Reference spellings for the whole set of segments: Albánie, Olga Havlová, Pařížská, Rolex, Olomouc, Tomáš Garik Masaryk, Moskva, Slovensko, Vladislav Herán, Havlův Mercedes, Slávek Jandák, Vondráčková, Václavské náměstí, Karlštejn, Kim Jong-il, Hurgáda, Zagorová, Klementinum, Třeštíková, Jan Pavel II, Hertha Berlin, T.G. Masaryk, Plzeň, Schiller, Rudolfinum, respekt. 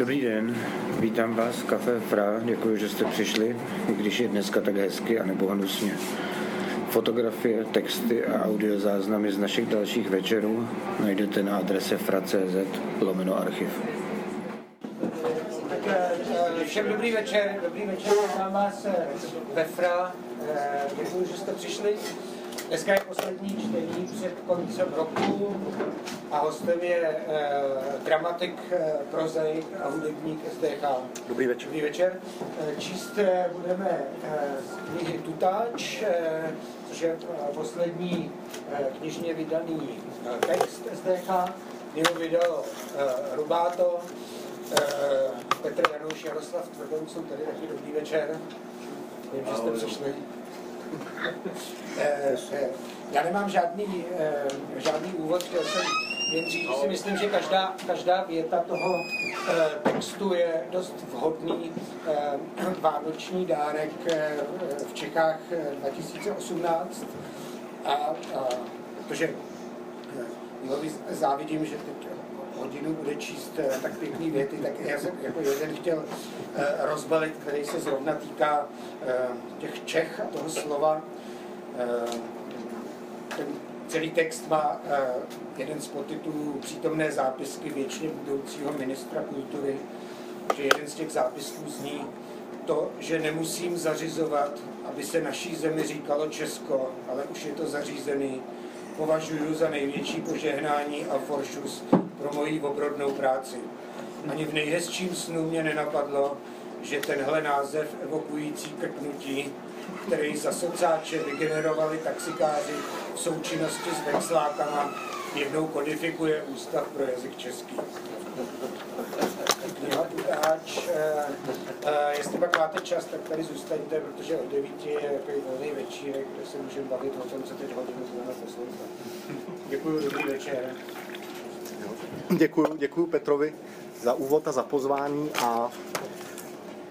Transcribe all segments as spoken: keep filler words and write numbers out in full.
Dobrý den, vítám vás v Café F R A, děkuji, že jste přišli, i když je dneska tak hezky, anebo hnusně. Fotografie, texty a audiozáznamy z našich dalších večerů najdete na adrese fra tečka cz lomeno archiv. Všem dobrý večer, dobrý večer, vítám vás ve F R A, děkuji, že jste přišli. Dneska je poslední čtení před koncem roku a hostem je eh, dramatik, eh, prozaik a hudebník S D H. Dobrý večer. Dobrý večer. Číst eh, budeme eh, knihy Tutáč, eh, což je eh, poslední eh, knižně vydaný eh, text S D H. Jeho vydal eh, Rubáto, eh, Petr Janouš, Jaroslav tvrdou, jsou tady taky dobrý večer. Vím, že jste přišli. Já nemám žádný, žádný úvod, chtěl jsem jen říct, si myslím, že každá, každá věta toho textu je dost vhodný vánoční dárek v Čechách dva tisíce osmnáct, a, a, protože závidím, že teď hodinu bude číst tak pěkný věty, tak já jsem jako jeden chtěl rozbalit, který se zrovna týká těch Čech a toho slova. Ten celý text má jeden z podtitulů Přítomné zápisky věčně budoucího ministra kultury, že jeden z těch zápisků zní: to, že nemusím zařizovat, aby se naší zemi říkalo Česko, ale už je to zařízený, považuji za největší požehnání a foršus pro moji obrodnou práci. Ani v nejhezčím snu mě nenapadlo, že tenhle název evokující krknutí, který za socáče vygenerovali taxikáři v součinnosti s vexlákama, jednou kodifikuje Ústav pro jazyk český. Kniha Tutáč. E, e, jestli pak máte čas, tak tady zůstaňte, protože od devíti je takový volný večírek, kde se můžeme bavit o tom, co teď hodinu budeme poslouchat. Děkuji, dobrý večer. Děkuji, děkuji Petrovi za úvod a za pozvání. A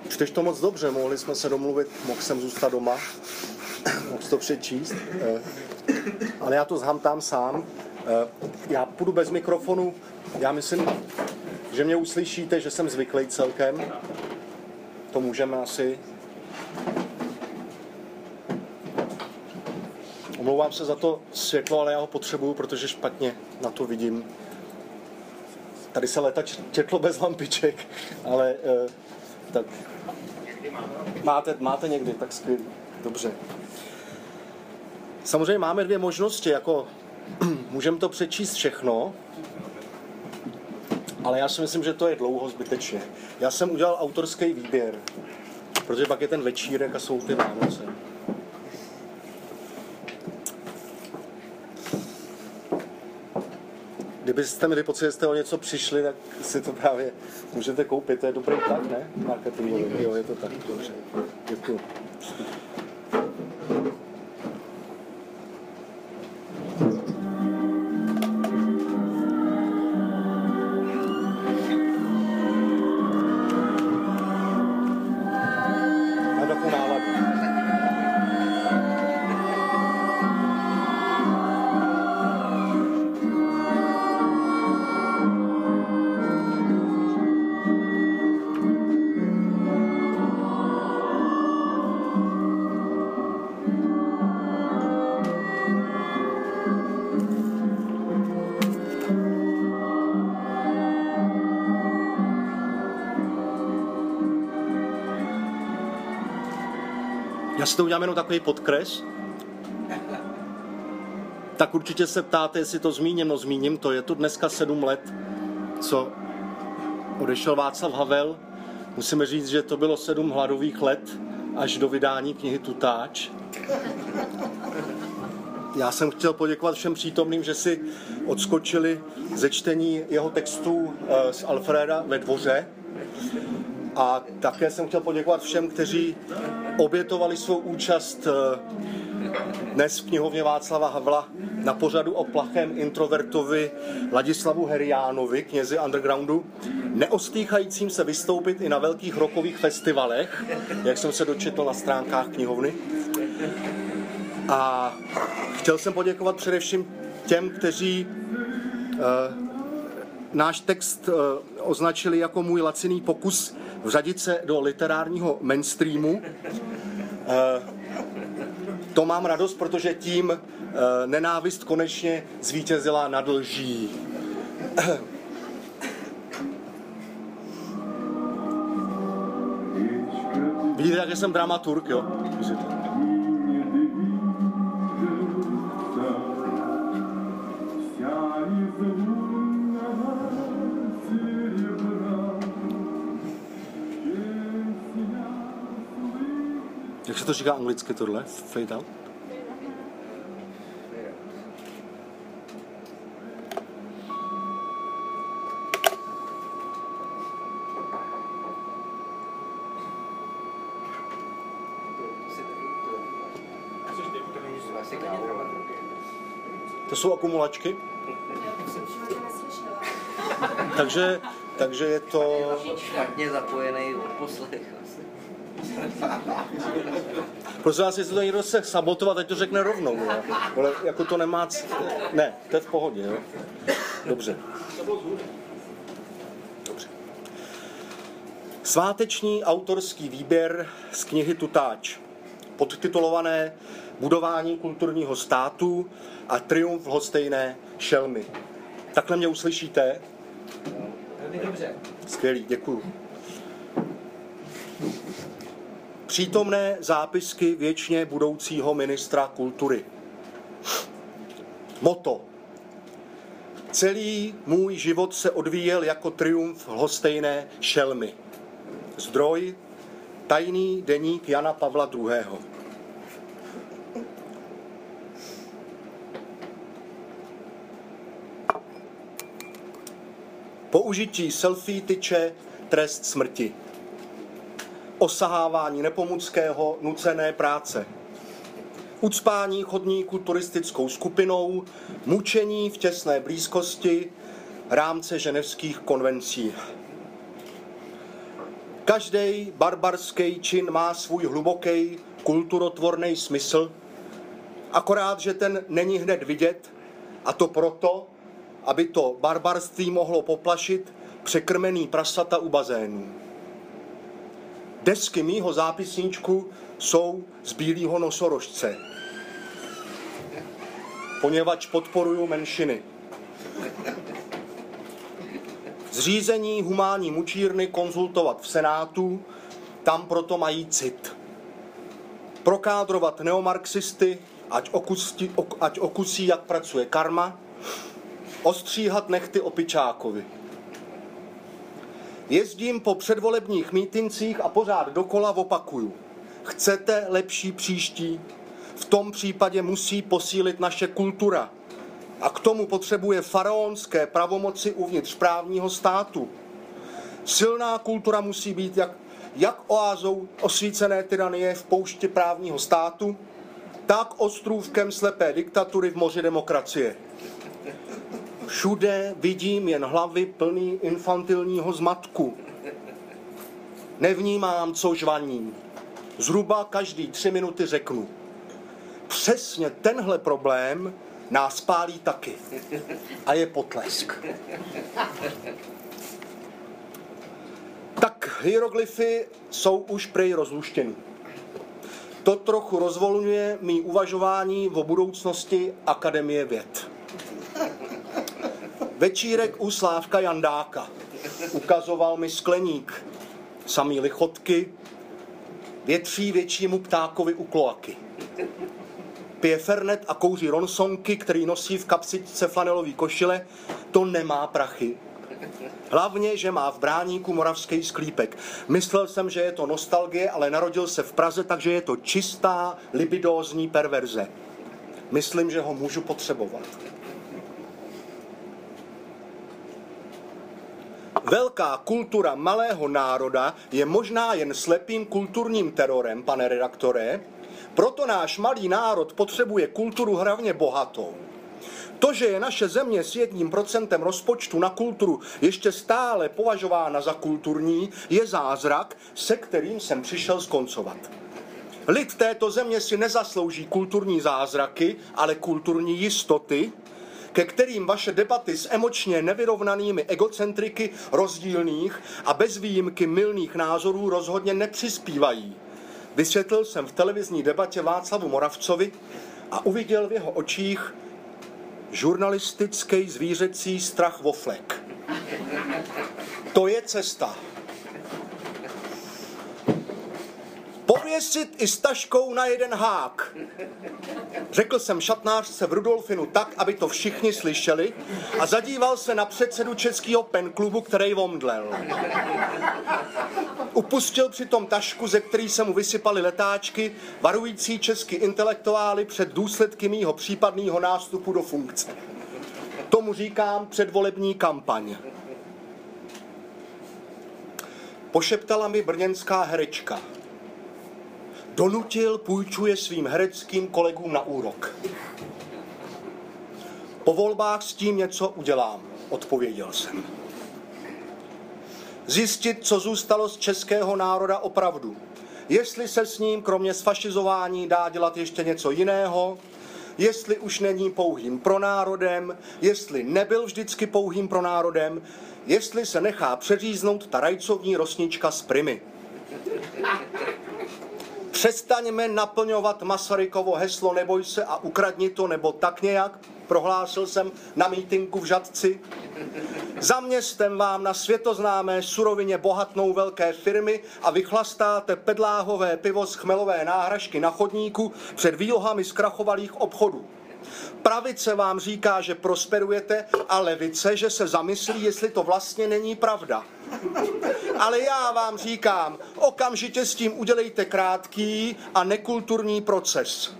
čteš to moc dobře, mohli jsme se domluvit, mohl jsem zůstat doma, mohl to přečíst, ale já to zhamtám sám. Já půjdu bez mikrofonu, já myslím, že mě uslyšíte, že jsem zvyklý celkem. To můžeme asi. Omlouvám se za to světlo, ale já ho potřebuju, protože špatně na to vidím. Tady se léta četlo bez lampiček, ale eh, tak máte, máte někdy, tak skvělý, dobře. Samozřejmě máme dvě možnosti, jako můžeme to přečíst všechno, ale já si myslím, že to je dlouho zbytečně. Já jsem udělal autorský výběr, protože pak je ten večírek a jsou ty Vánoce. Kdybyste měli pocit, že jste o něco přišli, tak si to právě můžete koupit. To je dobrý tak, ne? Marketingový. Jo, je to tak. Dobře. Děkuji. Když to uděláme jenom takový podkres, tak určitě se ptáte, jestli to zmíním, no zmíním to. Je to dneska sedm let, co odešel Václav Havel. Musíme říct, že to bylo sedm hladových let až do vydání knihy Tutáč. Já jsem chtěl poděkovat všem přítomným, že si odskočili ze čtení jeho textů z Alfreda ve dvoře. A také jsem chtěl poděkovat všem, kteří obětovali svou účast dnes v knihovně Václava Havla na pořadu o plachém introvertovi Vladislavu Heránovi, knězi undergroundu, neostýchajícím se vystoupit i na velkých rockových festivalech, jak jsem se dočetl na stránkách knihovny. A chtěl jsem poděkovat především těm, kteří eh, náš text eh, označili jako můj laciný pokus vřadit se do literárního mainstreamu. To mám radost, protože tím nenávist konečně zvítězila nad lží. Vidíte, jak jsem dramaturg, jo? Jak se to říká anglicky tohle? Fade out? To jsou akumulačky? takže, takže je to... Špatně zapojený odposlech asi. Prosím vás, jestli to někdo se sabotovat, teď to řekne rovnou. Ne? Ale jako to nemá... C... Ne, to je v pohodě, jo? Dobře. Dobře. Sváteční autorský výběr z knihy Tutáč, podtitulované Budování kulturního státu a triumf lhostejné šelmy. Takhle mě uslyšíte? Velmi dobře. Skvělý, děkuju. Přítomné zápisky věčně budoucího ministra kultury. Motto. Celý můj život se odvíjel jako triumf lhostejné šelmy. Zdroj. Tajný deník Jana Pavla druhého. Použití selfie tyče trest smrti. Osahávání nepomuckého nucené práce. Ucpání chodníku turistickou skupinou, mučení v těsné blízkosti rámce ženevských konvencí. Každý barbarský čin má svůj hluboký kulturotvorný smysl, akorát, že ten není hned vidět, a to proto, aby to barbarství mohlo poplašit překrmený prasata u bazénů. Desky mýho zápisníčku jsou z bílýho nosorožce, poněvadž podporuju menšiny. Zřízení humánní mučírny konzultovat v Senátu, tam proto mají cit. Prokádrovat neomarxisty, ať okusí, ať okusí, jak pracuje karma, ostříhat nechty Opičákovi. Jezdím po předvolebních mítincích a pořád dokola opakuju. Chcete lepší příští? V tom případě musí posílit naše kultura. A k tomu potřebuje faraonské pravomoci uvnitř právního státu. Silná kultura musí být jak, jak oázou osvícené tyranie v poušti právního státu, tak ostrůvkem slepé diktatury v moři demokracie. Všude vidím jen hlavy plný infantilního zmatku. Nevnímám, co žvaním. Zhruba každý tři minuty řeknu. Přesně tenhle problém nás pálí taky. A je potlesk. Tak, hieroglyfy jsou už prej rozluštěný. To trochu rozvolňuje mý uvažování o budoucnosti Akademie věd. Večírek u Slávka Jandáka. Ukazoval mi skleník. Samý lichotky. Větří většímu ptákovi u kloaky. Pije fernet a kouří ronsonky, který nosí v kapsičce flanelový košile, to nemá prachy. Hlavně, že má v Bráníku moravský sklípek. Myslel jsem, že je to nostalgie, ale narodil se v Praze, takže je to čistá libidózní perverze. Myslím, že ho můžu potřebovat. Velká kultura malého národa je možná jen slepým kulturním terorem, pane redaktore. Proto náš malý národ potřebuje kulturu hlavně bohatou. To, že je naše země s jedním procentem rozpočtu na kulturu ještě stále považována za kulturní, je zázrak, se kterým jsem přišel skoncovat. Lid této země si nezaslouží kulturní zázraky, ale kulturní jistoty, ke kterým vaše debaty s emočně nevyrovnanými egocentriky rozdílných a bez výjimky mylných názorů rozhodně nepřispívají. Vysvětlil jsem v televizní debatě Václavu Moravcovi a uviděl v jeho očích žurnalistický zvířecí strach vo flek. To je cesta. Pověsit i s taškou na jeden hák. Řekl jsem šatnářce v Rudolfinu tak, aby to všichni slyšeli, a zadíval se na předsedu českého penklubu, který vomdlel. Upustil přitom tašku, ze který se mu vysypaly letáčky, varující český intelektuály před důsledky mýho případného nástupu do funkce. Tomu říkám předvolební kampaň. Pošeptala mi brněnská herečka. Donutil půjčuje svým hereckým kolegům na úrok. Po volbách s tím něco udělám, odpověděl jsem. Zjistit, co zůstalo z českého národa opravdu. Jestli se s ním, kromě sfašizování, dá dělat ještě něco jiného, jestli už není pouhým pronárodem, jestli nebyl vždycky pouhým pronárodem, jestli se nechá přeříznout ta rajcovní rosnička z Primy. Přestaňme naplňovat Masarykovo heslo neboj se a ukradni to, nebo tak nějak, prohlásil jsem na mítinku v Žadci. Za městem vám na světoznámé surovině bohatnou velké firmy a vychlastáte pedláhové pivo z chmelové náhražky na chodníku před výlohami zkrachovalých obchodů. Pravice vám říká, že prosperujete, a levice, že se zamyslí, jestli to vlastně není pravda. Ale já vám říkám, okamžitě s tím udělejte krátký a nekulturní proces.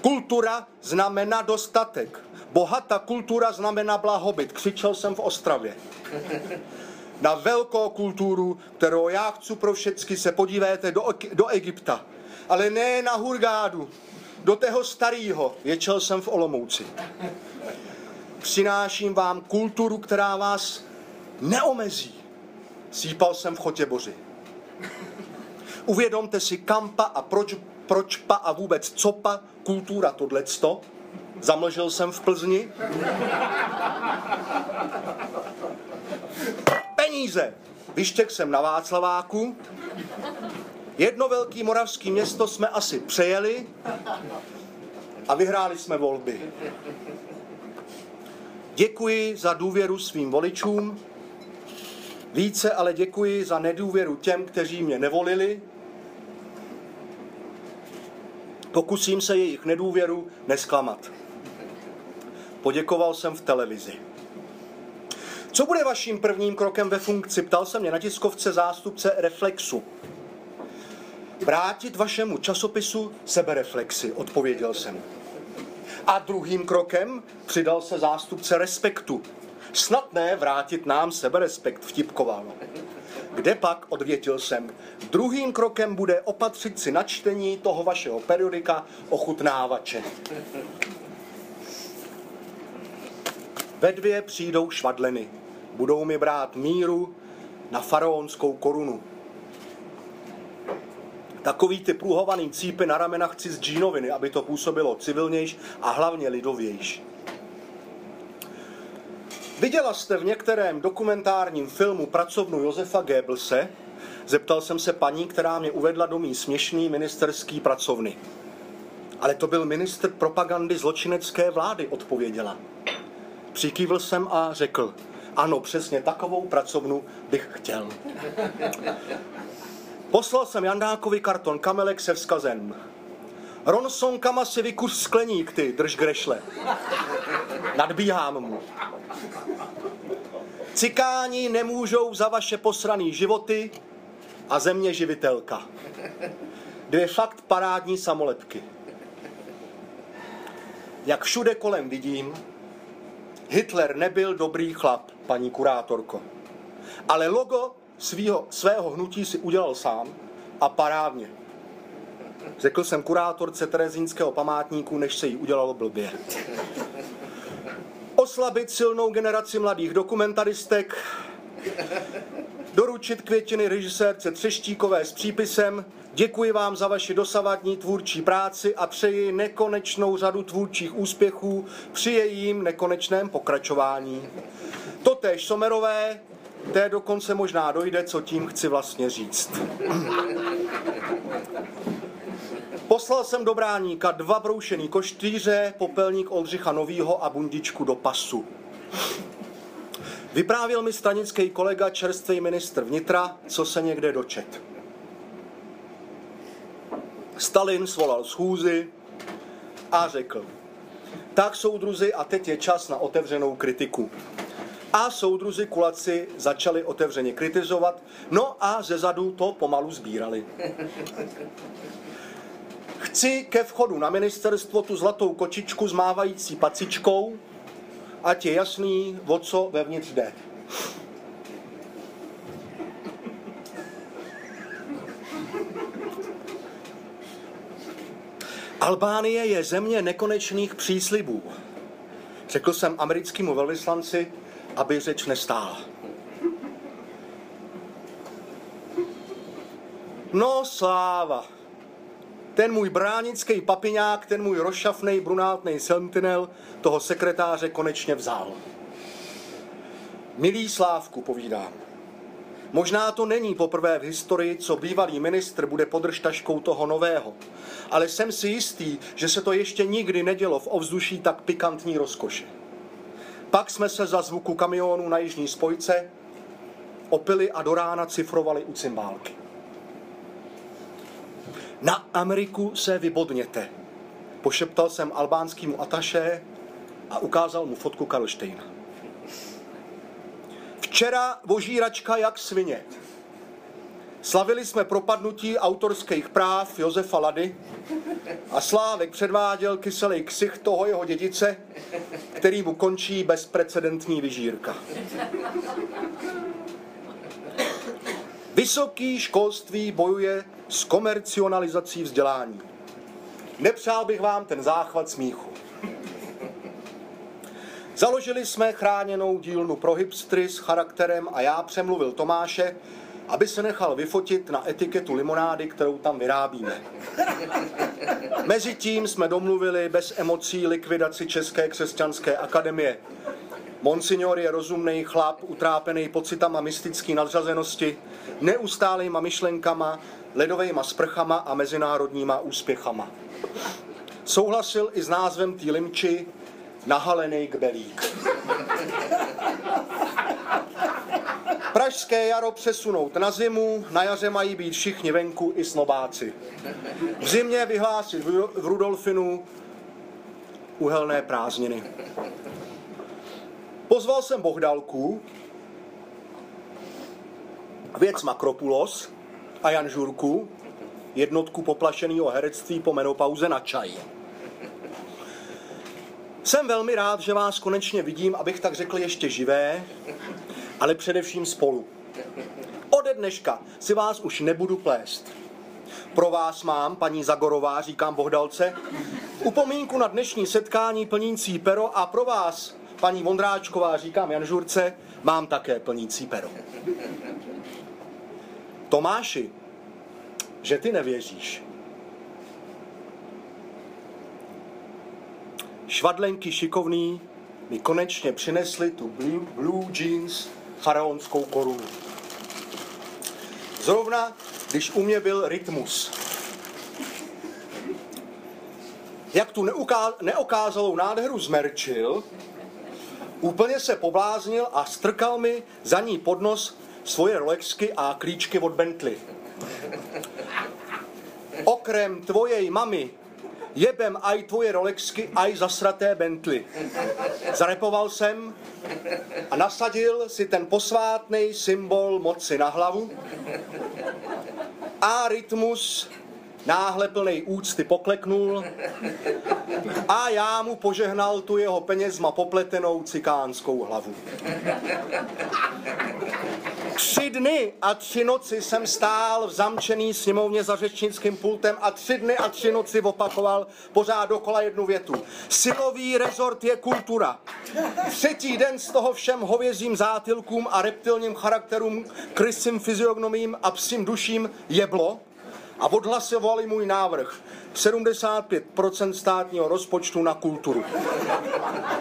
Kultura znamená dostatek. Bohatá kultura znamená blahobyt. Křičel jsem v Ostravě. Na velkou kulturu, kterou já chci pro všechny, se podívejte do, do Egypta. Ale ne na Hurgádu. Do tého starýho, ječel jsem v Olomouci. Přináším vám kulturu, která vás neomezí. Sípal jsem v Chotěboři. Uvědomte si, kampa a proč, pročpa a vůbec copa kultura tohleto. Zamlžil jsem v Plzni. Peníze! Vyštěk jsem na Václaváku. Jedno velké moravské město jsme asi přejeli a vyhráli jsme volby. Děkuji za důvěru svým voličům, více ale děkuji za nedůvěru těm, kteří mě nevolili. Pokusím se jejich nedůvěru nesklamat. Poděkoval jsem v televizi. Co bude vaším prvním krokem ve funkci? Ptal se mě na tiskovce zástupce Reflexu. Vrátit vašemu časopisu sebereflexi, odpověděl jsem. A druhým krokem, přidal se zástupce Respektu. Snad ne vrátit nám seberespekt, vtipkoval. Kde pak, odvětil jsem, druhým krokem bude opatřit si načtení toho vašeho periodika Ochutnávače. Ve dvě přijdou švadleny. Budou mi brát míru na faraonskou korunu. Takový ty pluhovaný cípy na ramena chci z džínoviny, aby to působilo civilnějš a hlavně lidovějš. Viděla jste v některém dokumentárním filmu pracovnu Josefa Goebbelse? Zeptal jsem se paní, která mě uvedla do mý směšný ministerský pracovny. Ale to byl ministr propagandy zločinecké vlády, odpověděla. Přikývl jsem a řekl, ano, přesně takovou pracovnu bych chtěl. Poslal jsem Jandákovi karton kamelek se vzkazem. Ronson, kama si vykuř skleník, ty, drž grešle. Nadbíhám mu. Cikáni nemůžou za vaše posraný životy a země živitelka. Dvě fakt parádní samolepky. Jak všude kolem vidím, Hitler nebyl dobrý chlap, paní kurátorko. Ale logo Svýho, svého hnutí si udělal sám a parádně. Řekl jsem kurátorce terezínského památníku, než se jí udělalo blbě. Oslabit silnou generaci mladých dokumentaristek, doručit květiny režisérce Třeštíkové s přípisem: děkuji vám za vaši dosavadní tvůrčí práci a přeji nekonečnou řadu tvůrčích úspěchů při jejím nekonečném pokračování. Totéž Somerové, té dokonce možná dojde, co tím chci vlastně říct. Poslal jsem do bráníka dva broušený koštýře, popelník Oldřicha Novýho a bundičku do pasu. Vyprávěl mi stranický kolega, čerstvý ministr vnitra, co se někde dočet. Stalin svolal schůzi a řekl: tak soudruzi, a teď je čas na otevřenou kritiku. A soudruzi kulaci začali otevřeně kritizovat, no a zezadu to pomalu sbírali. Chci ke vchodu na ministerstvo tu zlatou kočičku s mávající pacičkou, ať je jasný, o co vevnitř jde. Albánie je země nekonečných příslibů. Řekl jsem americkému velvyslanci, aby řeč nestála. No sláva. Ten můj bránický papiňák, ten můj rozšafnej brunátnej sentinel toho sekretáře konečně vzal. Milý Slávku, povídám, možná to není poprvé v historii, co bývalý ministr bude podržtaškou toho nového, ale jsem si jistý, že se to ještě nikdy nedělo v ovzduší tak pikantní rozkoše. Pak jsme se za zvuku kamionů na jižní spojce opili a do rána cifrovali u cymbálky. Na Ameriku se vybodněte, pošeptal jsem albánskému ataše a ukázal mu fotku Karlštejna. Včera vožíračka jak svině. Slavili jsme propadnutí autorských práv Josefa Lady a Slávek předváděl kyselý ksich toho jeho dědice, který mu končí bezprecedentní vyžírka. Vysoké školství bojuje s komercionalizací vzdělání. Nepřál bych vám ten záchvat smíchu. Založili jsme chráněnou dílnu pro hipstry s charakterem a já přemluvil Tomáše, aby se nechal vyfotit na etiketu limonády, kterou tam vyrábíme. Mezitím jsme domluvili bez emocí likvidaci České křesťanské akademie. Monsignor je rozumnej chlap, utrápený pocitama mystický nadřazenosti, neustálejma myšlenkama, ledovejma sprchama a mezinárodníma úspěchama. Souhlasil i s názvem tý limči Nahalenej kbelík. Pražské jaro přesunout na zimu, na jaře mají být všichni venku i snobáci. V zimě vyhlásit v Rudolfinu uhelné prázdniny. Pozval jsem Bohdalku, věc Makropulos a Jan Žurku, jednotku poplašeného herectví po menopauze na čaj. Jsem velmi rád, že vás konečně vidím, abych tak řekl ještě živé, ale především spolu. Ode dneška si vás už nebudu plést. Pro vás mám, paní Zagorová, říkám Bohdalce, upomínku na dnešní setkání plnící pero a pro vás, paní Vondráčková, říkám Janžurce, mám také plnící pero. Tomáši, že ty nevěříš. Švadlenky šikovný mi konečně přinesly tu blue, blue jeans faraonskou korunu. Zrovna, když u mě byl rytmus. Jak tu neuká, neokázalou nádheru zmerčil, úplně se pobláznil a strkal mi za ní pod nos svoje Rolexky a klíčky od Bentley. Okrem tvojej mamy jebem aj tvoje Rolexky, aj zasraté Bentley. Zarepoval jsem a nasadil si ten posvátný symbol moci na hlavu a rytmus náhle plnej úcty pokleknul a já mu požehnal tu jeho penězma popletenou cikánskou hlavu. Tři dny a tři noci jsem stál v zamčený sněmovně za řečnickým pultem a tři dny a tři noci opakoval pořád dokola jednu větu. Silový rezort je kultura. Třetí den z toho všem hovězím zátylkům a reptilním charakterům, krysím fyziognomím a psím duším jeblo a odhlasovali můj návrh. sedmdesát pět procent státního rozpočtu na kulturu.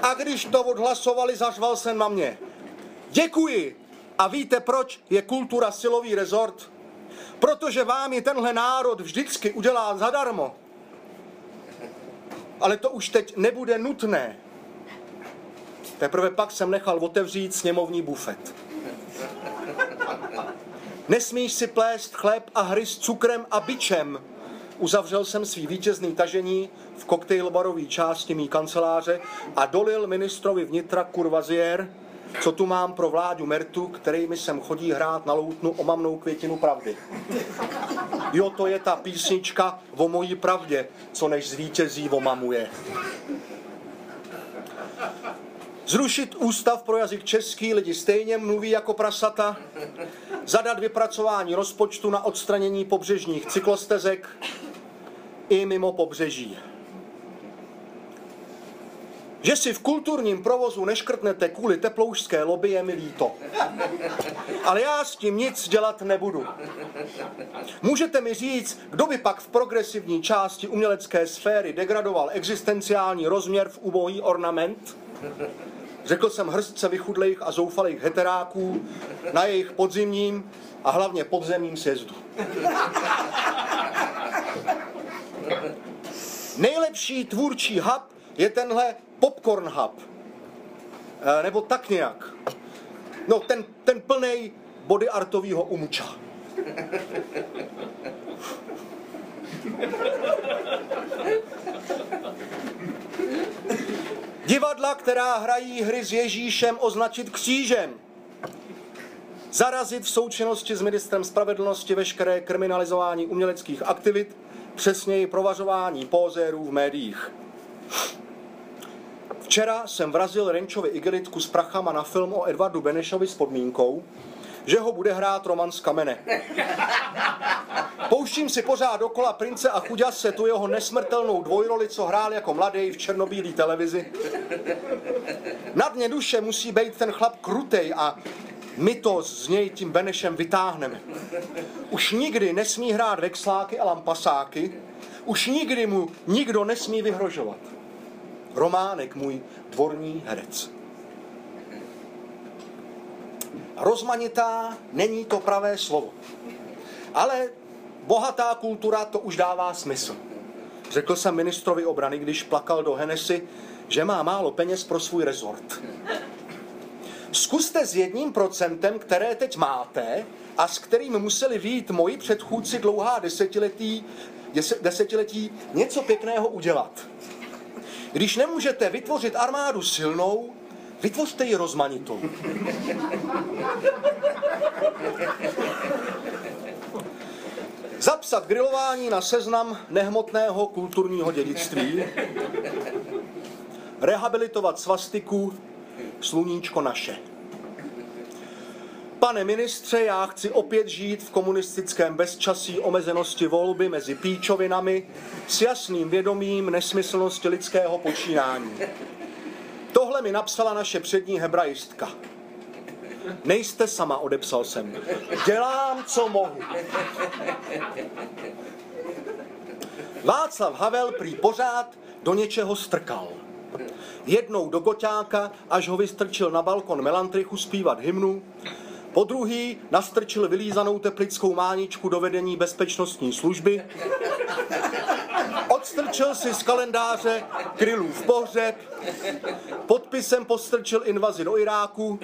A když to odhlasovali, zařval jsem na mě. Děkuji! A víte, proč je kultura silový rezort? Protože vám ji tenhle národ vždycky udělá zadarmo. Ale to už teď nebude nutné. Teprve pak jsem nechal otevřít sněmovní bufet. Nesmíš si plést chléb a hry s cukrem a bičem. Uzavřel jsem svý vítězný tažení v koktejlbarové části mý kanceláře a dolil ministrovi vnitra Courvoisier, co tu mám pro Vláďu Mertu, který mi sem chodí hrát na loutnu o mamnou květinu pravdy. Jo, to je ta písnička o mojí pravdě, co než zvítězí omamuje. Zrušit Ústav pro jazyk český, lidi stejně mluví jako prasata, zadat vypracování rozpočtu na odstranění pobřežních cyklostezek i mimo pobřeží. Že si v kulturním provozu neškrtnete kvůli teploušské lobby, je mi líto. Ale já s tím nic dělat nebudu. Můžete mi říct, kdo by pak v progresivní části umělecké sféry degradoval existenciální rozměr v ubohý ornament? Řekl jsem hrstce vychudlejch a zoufalých heteráků na jejich podzimním a hlavně podzemním sjezdu. Nejlepší tvůrčí hub je tenhle Popcorn Hub, e, nebo tak nějak. No, ten, ten plnej body artovýho umča. Divadla, která hrají hry s Ježíšem, označit křížem. Zarazit v součinnosti s ministrem spravedlnosti veškeré kriminalizování uměleckých aktivit, přesněji provařování pózérů v médiích. Včera jsem vrazil Renčovi igelitku s prachama na film o Edvardu Benešovi s podmínkou, že ho bude hrát Roman z Kamene. Pouštím si pořád dokola Prince a Chuďase, tu jeho nesmrtelnou dvojroli, co hrál jako mladý v černobílý televizi. Na dně duše musí být ten chlap krutej a my to z něj tím Benešem vytáhneme. Už nikdy nesmí hrát vexláky a lampasáky, už nikdy mu nikdo nesmí vyhrožovat. Románek, můj dvorní herec. Rozmanitá není to pravé slovo. Ale bohatá kultura, to už dává smysl. Řekl jsem ministrovi obrany, když plakal do Hennessy, že má málo peněz pro svůj rezort. Zkuste s jedním procentem, které teď máte a s kterým museli vyjít moji předchůdci dlouhá desetiletí, desetiletí něco pěkného udělat. Když nemůžete vytvořit armádu silnou, vytvořte ji rozmanitou. Zapsat grilování na seznam nehmotného kulturního dědictví. Rehabilitovat svastiku Sluníčko naše. Pane ministře, já chci opět žít v komunistickém bezčasí omezenosti volby mezi píčovinami s jasným vědomím nesmyslnosti lidského počínání. Tohle mi napsala naše přední hebraistka. Nejste sama, odepsal jsem. Dělám, co mohu. Václav Havel prý pořád do něčeho strkal. Jednou do goťáka, až ho vystrčil na balkon Melantrichu zpívat hymnu, po druhý nastrčil vylízanou teplickou máničku do vedení bezpečnostní služby, odstrčil si z kalendáře Krylův pohřeb, podpisem postrčil invazi do Iráku,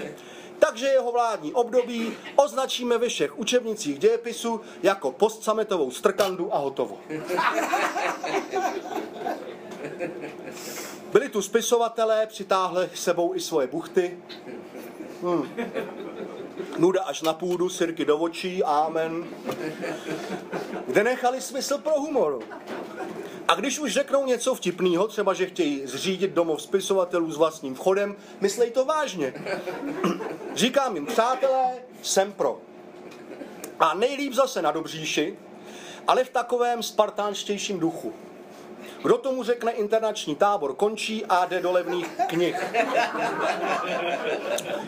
takže jeho vládní období označíme ve všech učebnicích dějepisu jako postsametovou strkandu a hotovo. Byli tu spisovatelé, přitáhli sebou i svoje buchty. Hmm. Nuda až na půdu, sirky do očí, amen. Kde nechali smysl pro humor. A když už řeknou něco vtipného, třeba že chtějí zřídit domov spisovatelů s vlastním vchodem, myslej to vážně. Říkám jim, přátelé, jsem pro. A nejlíp zase na Dobříši, ale v takovém spartánštějším duchu. Kdo tomu řekne internační tábor končí a jde do levných knih.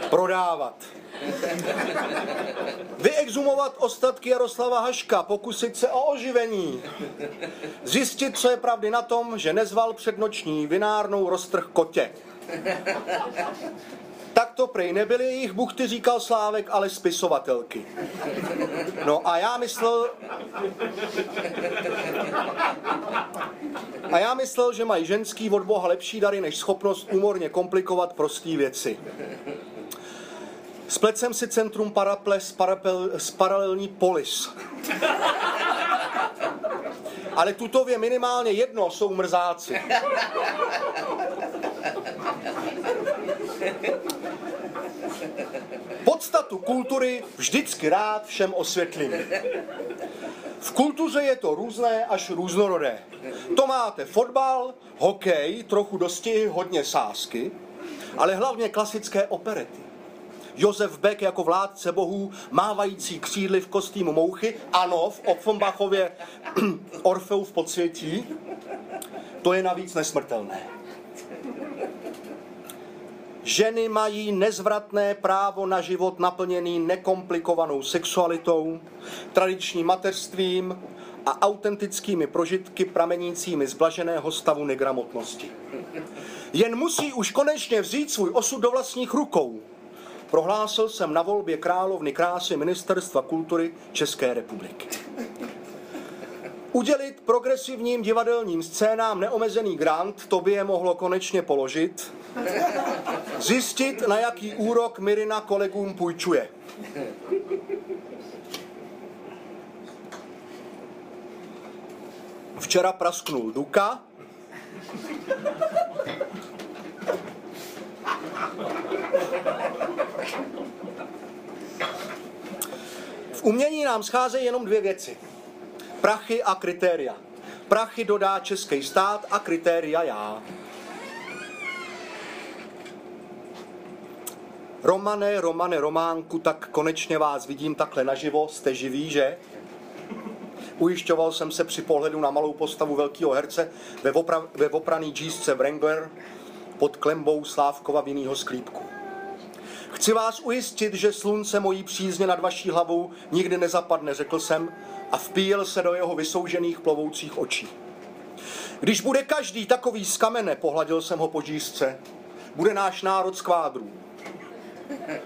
Prodávat. Vyexhumovat ostatky Jaroslava Haška, pokusit se o oživení. Zjistit, co je pravdy na tom, že nezval před noční vinárnou roztrh kotě. Tak to prej nebyly jejich buchty, říkal Slávek, ale spisovatelky. No a já myslel... A já myslel, že mají ženský od Boha lepší dary, než schopnost úmorně komplikovat prostý věci. Splet jsem si centrum paraple z, parapel, z paralelní polis. Ale tutově minimálně jedno jsou mrzáci. Podstatu kultury vždycky rád všem osvětlím. V kultuře je to různé až různorodé. To máte fotbal, hokej, trochu dostihy, hodně sásky, ale hlavně klasické operety. Josef Beck jako vládce bohů, mávající křídly v kostýmu mouchy, ano, v Offenbachově Orfeu v podsvětí, to je navíc nesmrtelné. Ženy mají nezvratné právo na život naplněný nekomplikovanou sexualitou, tradičním mateřstvím a autentickými prožitky pramenícími z blaženého stavu negramotnosti. Jen musí už konečně vzít svůj osud do vlastních rukou, prohlásil jsem na volbě královny krásy Ministerstva kultury České republiky. Udělit progresivním divadelním scénám neomezený grant, to by je mohlo konečně položit. Zjistit, na jaký úrok Mirina kolegům půjčuje. Včera prasknul Duka. V umění nám scházejí jenom dvě věci. Prachy a kritéria. Prachy dodá český stát a kritéria já. Romane, Romane, Románku, tak konečně vás vidím takhle naživo, jste živý, že? Ujišťoval jsem se při pohledu na malou postavu velkého herce ve, opra- ve opraný džísce Wrangler pod klembou Slávkova vinného sklípku. Chci vás ujistit, že slunce mojí přízně nad vaší hlavou nikdy nezapadne, řekl jsem a vpíjel se do jeho vysoužených plovoucích očí. Když bude každý takový z kamene, pohladil jsem ho po žízce, bude náš národ z kvádrů.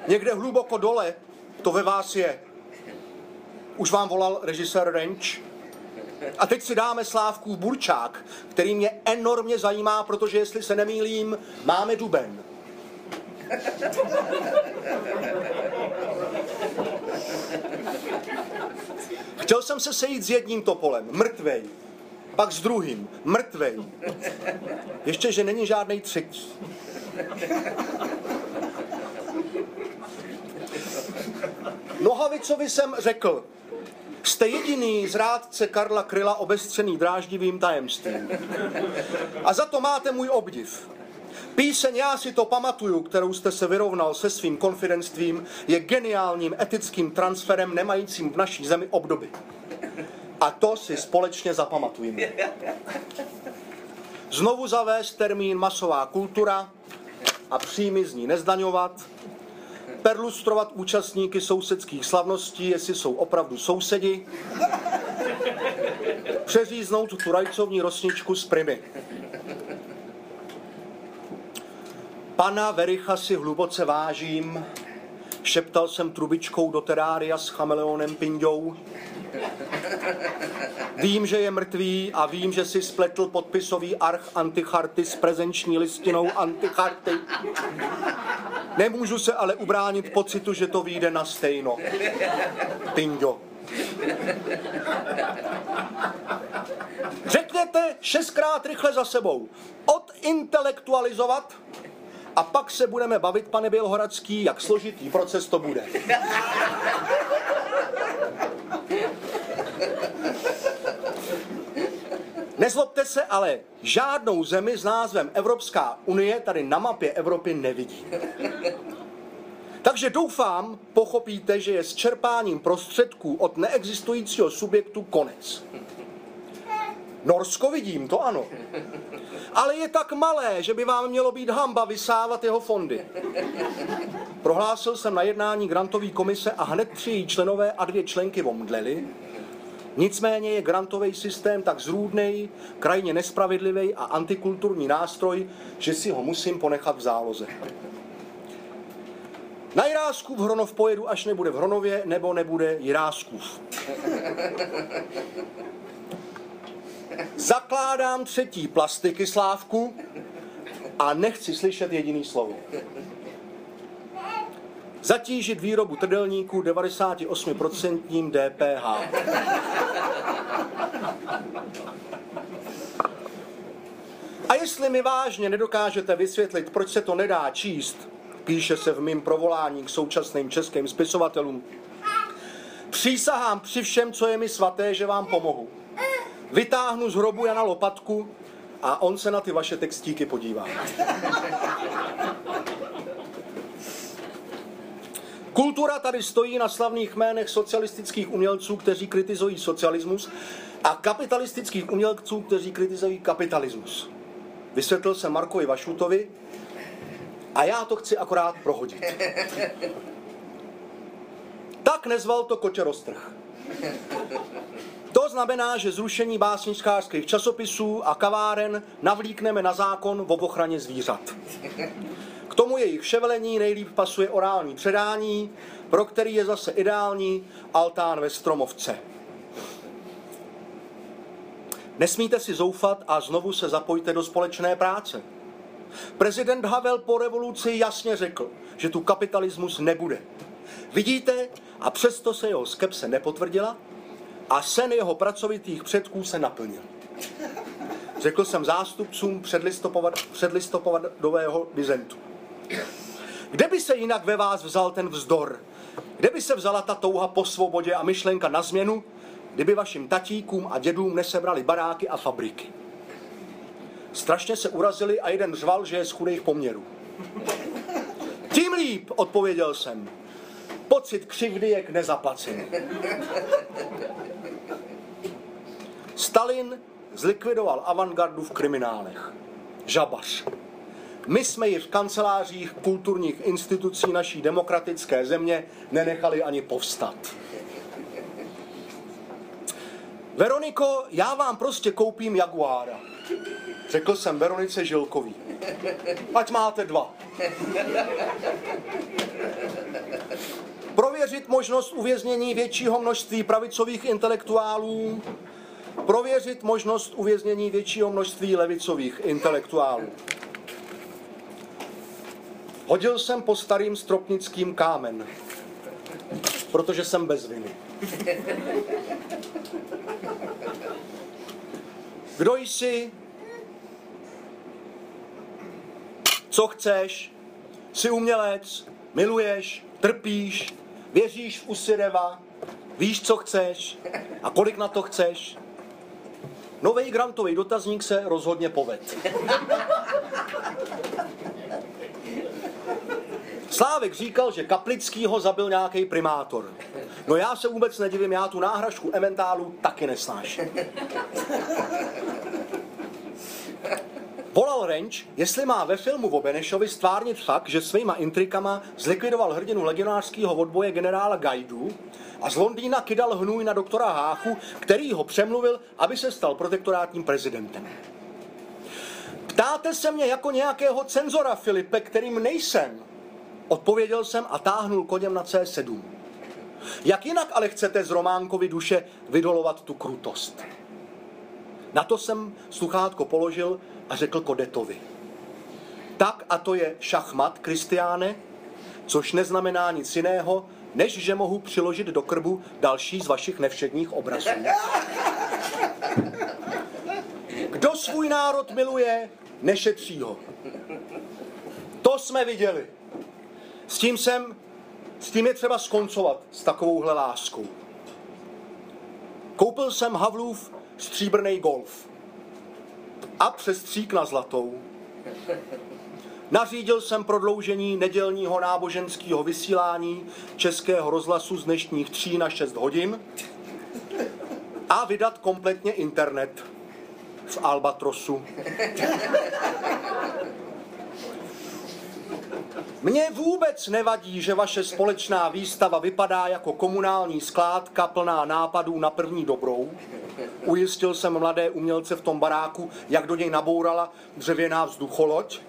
Někde hluboko dole to ve vás je. Už vám volal režisér Renč. A teď si dáme Slávkův burčák, který mě enormně zajímá, protože jestli se nemýlím, máme duben. Chtěl jsem se sejít s jedním topolem, mrtvej, pak s druhým, mrtvej. Ještě, že není žádnej třetí. Nohavicovi jsem řekl, jste jediný zrádce Karla Kryla obestřený dráždivým tajemstvím. A za to máte můj obdiv. Píseň Já si to pamatuju, kterou jste se vyrovnal se svým konfidenstvím, je geniálním etickým transferem nemajícím v naší zemi obdoby. A to si společně zapamatujeme. Znovu zavést termín masová kultura a příjmy z ní nezdaňovat, perlustrovat účastníky sousedských slavností, jestli jsou opravdu sousedi, přeříznout tu rajcovní rosničku z primy. Pana Vericha si hluboce vážím, šeptal jsem trubičkou do terária s chameleonem Pinďou. Vím, že je mrtvý a vím, že si spletl podpisový arch anticharty s prezenční listinou anticharty. Nemůžu se ale ubránit pocitu, že to vyjde na stejno. Pinďo. Řekněte šestkrát rychle za sebou. Odintelektualizovat... A pak se budeme bavit, pane Bělohradský, jak složitý proces to bude. Nezlobte se, ale žádnou zemi s názvem Evropská unie tady na mapě Evropy nevidí. Takže doufám, pochopíte, že je s čerpáním prostředků od neexistujícího subjektu konec. Norsko vidím, to ano. Ale je tak malé, že by vám mělo být hanba vysávat jeho fondy. Prohlásil jsem na jednání grantové komise a hned tři její členové a dvě členky omdleli. Nicméně je grantový systém tak zrůdnej, krajně nespravedlivý a antikulturní nástroj, že si ho musím ponechat v záloze. Na Jiráskův Hronov pojedu, až nebude v Hronově, nebo nebude Jiráskův. Zakládám třetí plastiky, Slávku, a nechci slyšet jediný slovo. Zatížit výrobu trdelníků devadesát osm procent D P H. A jestli mi vážně nedokážete vysvětlit, proč se to nedá číst, píše se v mým provolání k současným českým spisovatelům, přísahám při všem, co je mi svaté, že vám pomohu. Vytáhnu z hrobu Jana Lopatku a on se na ty vaše textíky podívá. Kultura tady stojí na slavných jménech socialistických umělců, kteří kritizují socialismus, a kapitalistických umělců, kteří kritizují kapitalismus. Vysvětlil jsem Markovi Vašutovi a já to chci akorát prohodit. Tak nezval to kočerostrh. To znamená, že zrušení básničkářských časopisů a kaváren navlíkneme na zákon o ochraně zvířat. K tomu jejich ševelení nejlíp pasuje orální předání, pro který je zase ideální altán ve Stromovce. Nesmíte si zoufat a znovu se zapojte do společné práce. Prezident Havel po revoluci jasně řekl, že tu kapitalismus nebude. Vidíte, a přesto se jeho skepse nepotvrdila a sen jeho pracovitých předků se naplnil. Řekl jsem zástupcům předlistopad, předlistopadového Byzantu. Kde by se jinak ve vás vzal ten vzdor? Kde by se vzala ta touha po svobodě a myšlenka na změnu, kdyby vašim tatíkům a dědům nesebrali baráky a fabriky? Strašně se urazili a jeden řval, že je z chudých poměrů. Tím líp, odpověděl jsem. Pocit křivdy je k nezaplacení. Stalin zlikvidoval avantgardu v kriminálech. Žabař. My jsme ji v kancelářích kulturních institucí naší demokratické země nenechali ani povstat. Veroniko, já vám prostě koupím Jaguára. Řekl jsem Veronice Žilkový. Ať máte dva. Prověřit možnost uvěznění většího množství pravicových intelektuálů, prověřit možnost uvěznění většího množství levicových intelektuálů. Hodil jsem po starým stropnickým kámen, protože jsem bez viny. Kdo jsi, co chceš, jsi umělec, miluješ, trpíš, věříš v Usireva, víš, co chceš a kolik na to chceš. Nový grantový dotazník se rozhodně poved. Slávek říkal, že Kaplickýho zabil nějaký primátor. No já se vůbec nedivím, já tu náhražku eventálu taky nesnáším. Volal Renč, jestli má ve filmu o Benešovi stvárnit fakt, že svýma intrikama zlikvidoval hrdinu legionářského odboje generála Gajdu a z Londýna kydal hnůj na doktora Háchu, který ho přemluvil, aby se stal protektorátním prezidentem. Ptáte se mě jako nějakého cenzora, Filipe, kterým nejsem, odpověděl jsem a táhnul koněm na C sedm. Jak jinak ale chcete z Románkovy duše vydolovat tu krutost? Na to jsem sluchátko položil a řekl Kodetovi. Tak a to je šachmat, Kristiáne, což neznamená nic jiného, než že mohu přiložit do krbu další z vašich nevšedních obrazů. Kdo svůj národ miluje, nešetří ho. To jsme viděli. S tím jsem, s tím je třeba skoncovat, s takovouhle láskou. Koupil jsem Havlův stříbrnej golf a přestřík na zlatou. Nařídil jsem prodloužení nedělního náboženského vysílání Českého rozhlasu z dnešních tří na šest hodin a vydat kompletně internet v Albatrosu. Mně vůbec nevadí, že vaše společná výstava vypadá jako komunální skládka plná nápadů na první dobrou. Ujistil jsem mladé umělce v tom baráku, jak do něj nabourala dřevěná vzducholoď.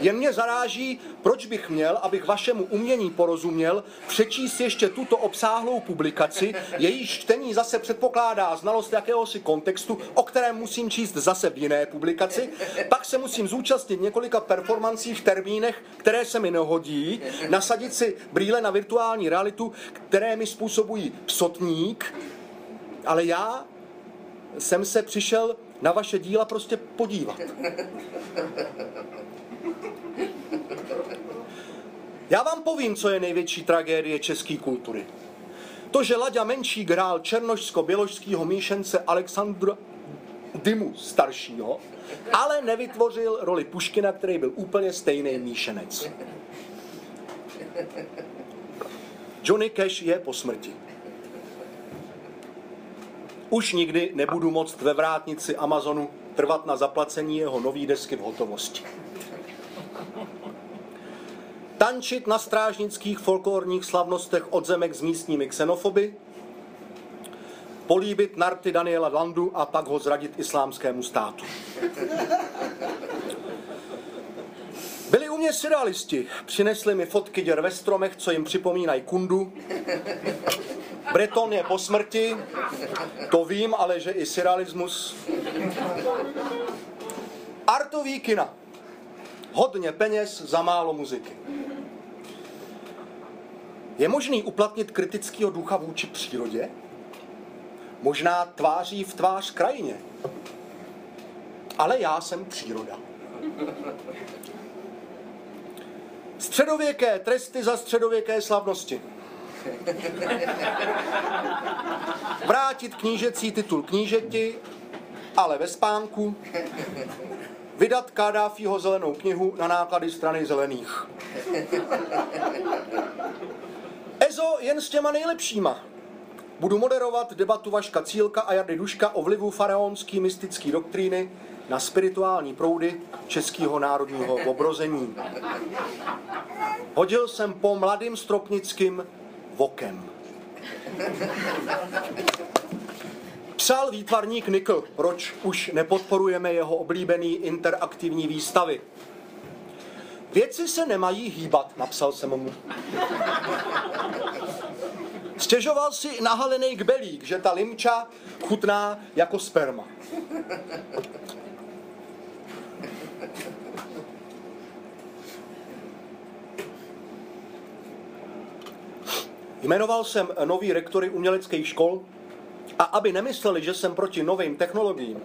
Jen mě zaráží, proč bych měl, abych vašemu umění porozuměl, přečíst ještě tuto obsáhlou publikaci, jejíž čtení zase předpokládá znalost jakéhosi kontextu, o kterém musím číst zase v jiné publikaci, pak se musím zúčastnit několika performancí v termínech, které se mi nehodí, nasadit si brýle na virtuální realitu, které mi způsobují psotník. Ale já jsem se přišel na vaše díla prostě podívat. Já vám povím, co je největší tragédie české kultury. To, že Laďa Menšík hrál černošsko-běložského míšence Alexandra Dymu staršího, ale nevytvořil roli Puškina, který byl úplně stejný míšenec. Johnny Cash je po smrti. Už nikdy nebudu moct ve vrátnici Amazonu trvat na zaplacení jeho nový desky v hotovosti. Tančit na strážnických folklorních slavnostech odzemek s místními xenofoby, políbit narty Daniela Landu a pak ho zradit Islámskému státu. Byli u mě surrealisti, přinesli mi fotky děr ve stromech, co jim připomínají kundu. Breton je po smrti, to vím, ale že i surrealismus. Artový kina. Hodně peněz za málo muziky. Je možný uplatnit kritického ducha vůči přírodě? Možná tváří v tvář krajině. Ale já jsem příroda. Středověké tresty za středověké slavnosti. Vrátit knížecí titul knížeti, ale ve spánku. Vydat Kadáfího zelenou knihu na náklady strany zelených. Ezo jen s těma nejlepšíma. Budu moderovat debatu Vaška Cílka a Jardy Duška o vlivu faraonské mystické doktríny na spirituální proudy českého národního obrození. Hodil jsem po mladým Stropnickým vokem. Psal výtvarník Nikl, proč už nepodporujeme jeho oblíbený interaktivní výstavy. Věci se nemají hýbat, napsal jsem mu. Stěžoval si nahalený kbelík, že ta limča chutná jako sperma. Jmenoval jsem nový rektory uměleckých škol a aby nemysleli, že jsem proti novým technologiím,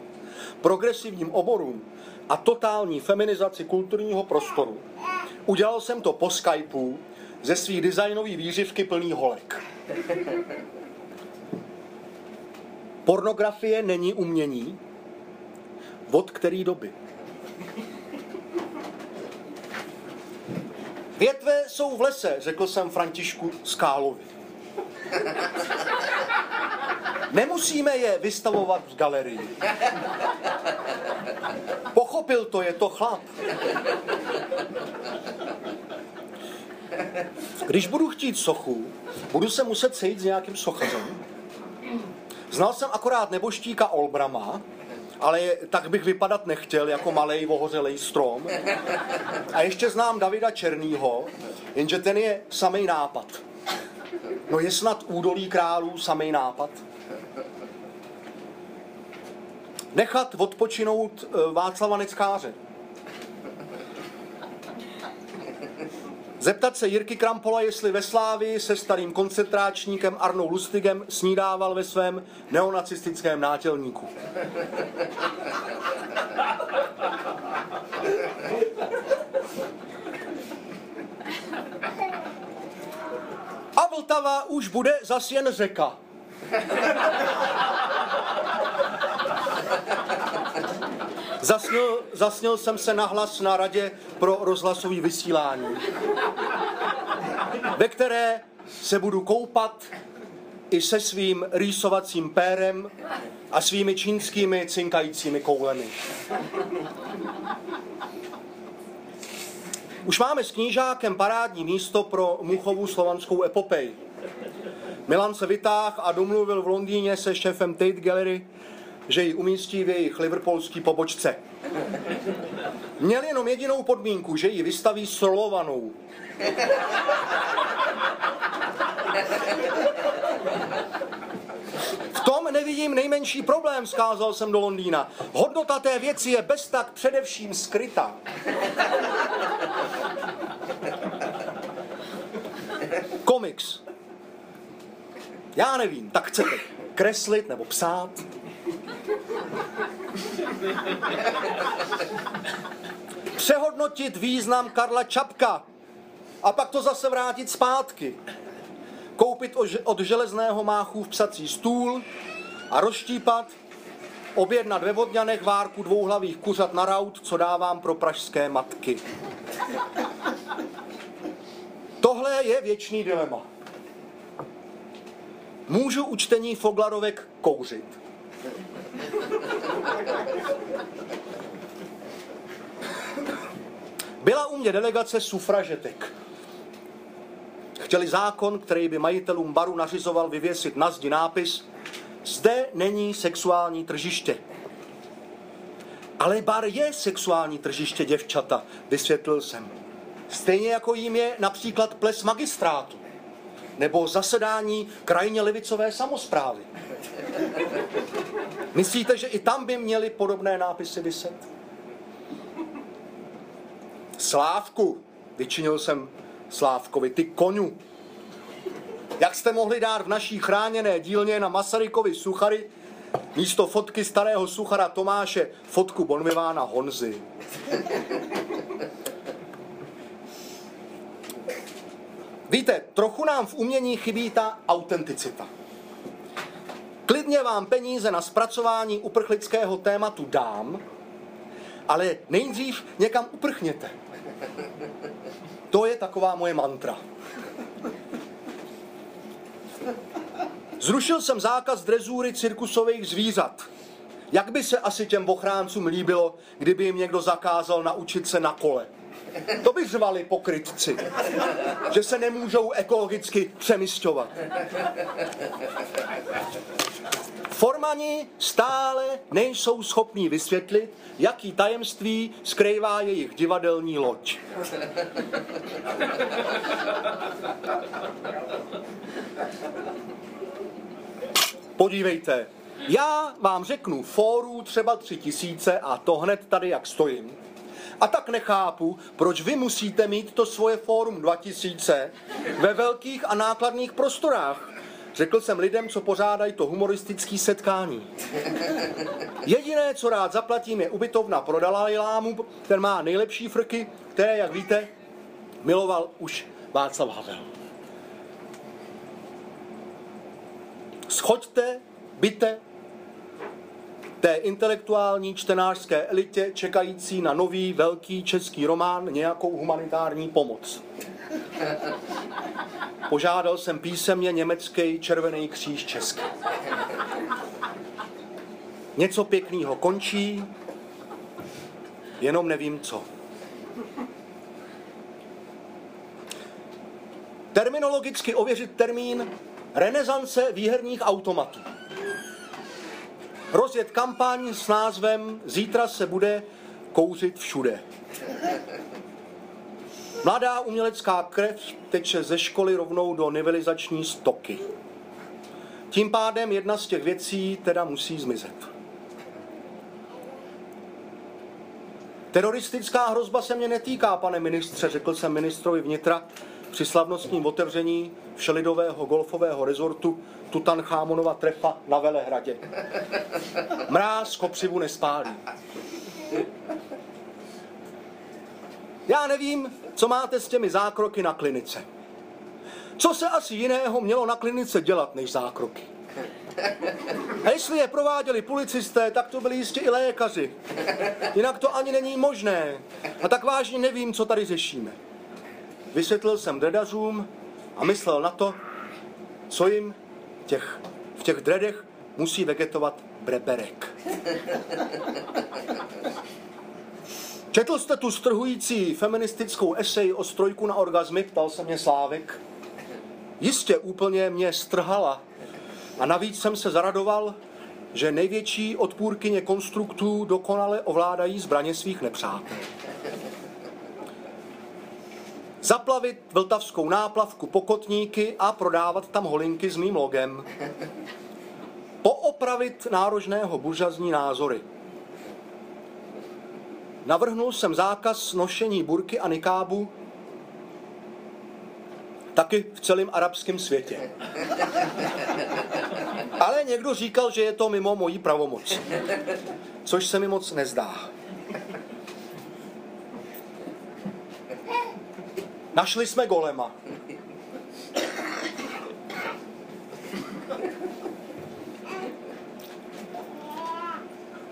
progresivním oborům a totální feminizaci kulturního prostoru, udělal jsem to po Skypeu ze svých designových výřivky plný holek. Pornografie není umění? Od který doby? Větve jsou v lese, řekl jsem Františku Skálovi. Nemusíme je vystavovat v galerii. Pochopil to, je to chlap. Když budu chtít sochu, budu se muset sejít s nějakým sochařem. Znal jsem akorát neboštíka Olbrama, ale tak bych vypadat nechtěl, jako malej ohořelej strom. A ještě znám Davida Černýho, jenže ten je samej nápad. No je snad Údolí králů samej nápad? Nechat odpočinout Václava Neckáře. Zeptat se Jirky Krampola, jestli ve Slávii se starým koncentráčníkem Arnou Lustigem snídával ve svém neonacistickém nátělníku. A Vltava už bude zas jen řeka. Zasnil, zasnil jsem se nahlas na radě pro rozhlasový vysílání, ve které se budu koupat i se svým rýsovacím pérem a svými čínskými cinkajícími koulemi. Už máme s knížákem parádní místo pro Muchovu slovanskou epopej. Milan se vytáhl a domluvil v Londýně se šéfem Tate Gallery, že ji umístí v jejich liverpoolské pobočce. Měl jenom jedinou podmínku, že ji vystaví solovanou. V tom nevidím nejmenší problém, vzkázal jsem do Londýna. Hodnota té věci je bez tak především skryta. Komiks. Já nevím, tak chcete kreslit nebo psát? Přehodnotit význam Karla Čapka a pak to zase vrátit zpátky. Koupit od železného máchu v psací stůl a rozštípat, objednat ve Vodňanech várku dvouhlavých kuřat na raut, co dávám pro pražské matky. Tohle je věčný dilema. Můžu u čtení Foglarovek kouřit? Byla u mě delegace sufražetek. Chtěli zákon, který by majitelům baru nařizoval vyvěsit na zdi nápis "Zde není sexuální tržiště". Ale bar je sexuální tržiště, děvčata, vysvětlil jsem. Stejně jako jim je například ples magistrátu nebo zasedání krajně levicové samosprávy. Myslíte, že i tam by měly podobné nápisy viset? Slávku, vyčinil jsem Slávkovi, ty konu. Jak jste mohli dát v naší chráněné dílně na Masarykovi Suchary místo fotky starého Suchara Tomáše fotku Bonvivána Honzy? Víte, trochu nám v umění chybí ta autenticita. Klidně vám peníze na zpracování uprchlického tématu dám, ale nejdřív někam uprchněte. To je taková moje mantra. Zrušil jsem zákaz drezury cirkusových zvířat. Jak by se asi těm ochráncům líbilo, kdyby jim někdo zakázal naučit se na kole? To by řvali pokrytci, že se nemůžou ekologicky přemysťovat. Formani stále nejsou schopní vysvětlit, jaký tajemství skrývá jejich divadelní loď. Podívejte, já vám řeknu fóru třeba tři tisíce a to hned tady, jak stojím. A tak nechápu, proč vy musíte mít to svoje fórum dva tisíce ve velkých a nákladných prostorách. Řekl jsem lidem, co pořádají to humoristické setkání. Jediné, co rád zaplatím, je ubytovna pro Dalajlámu, ten má nejlepší frky, které, jak víte, miloval už Václav Havel. Schoďte, byte té intelektuální čtenářské elitě čekající na nový velký český román nějakou humanitární pomoc. Požádal jsem písemně německý Červený kříž Český. Něco pěkného končí, jenom nevím co. Terminologicky ověřit termín renesance výherních automatů. Rozjet kampaň s názvem Zítra se bude kouřit všude. Mladá umělecká krev teče ze školy rovnou do nivelizační stoky. Tím pádem jedna z těch věcí teda musí zmizet. Teroristická hrozba se mě netýká, pane ministře, řekl jsem ministrovi vnitra při slavnostním otevření všelidového golfového rezortu Tutanchámonova trefa na Velehradě. Mráz kopřivu nespálí. Já nevím, co máte s těmi zákroky na klinice. Co se asi jiného mělo na klinice dělat, než zákroky? A jestli je prováděli policisté, tak to byli jistě i lékaři. Jinak to ani není možné. A tak vážně nevím, co tady řešíme. Vysvětlil jsem dredařům a myslel na to, co jim těch, v těch dredech musí vegetovat breberek. Četl jste tu strhující feministickou esej o strojku na orgazmy, ptal se mě Slávek. Jistě, úplně mě strhala. A navíc jsem se zaradoval, že největší odpůrkyně konstruktů dokonale ovládají zbraně svých nepřátel. Zaplavit vltavskou náplavku pokotníky a prodávat tam holinky s mým logem. Poopravit nárožného buržazní názory. Navrhnul jsem zákaz nošení burky a nikábu taky v celém arabském světě. Ale někdo říkal, že je to mimo mojí pravomoc, což se mi moc nezdá. Našli jsme Golema.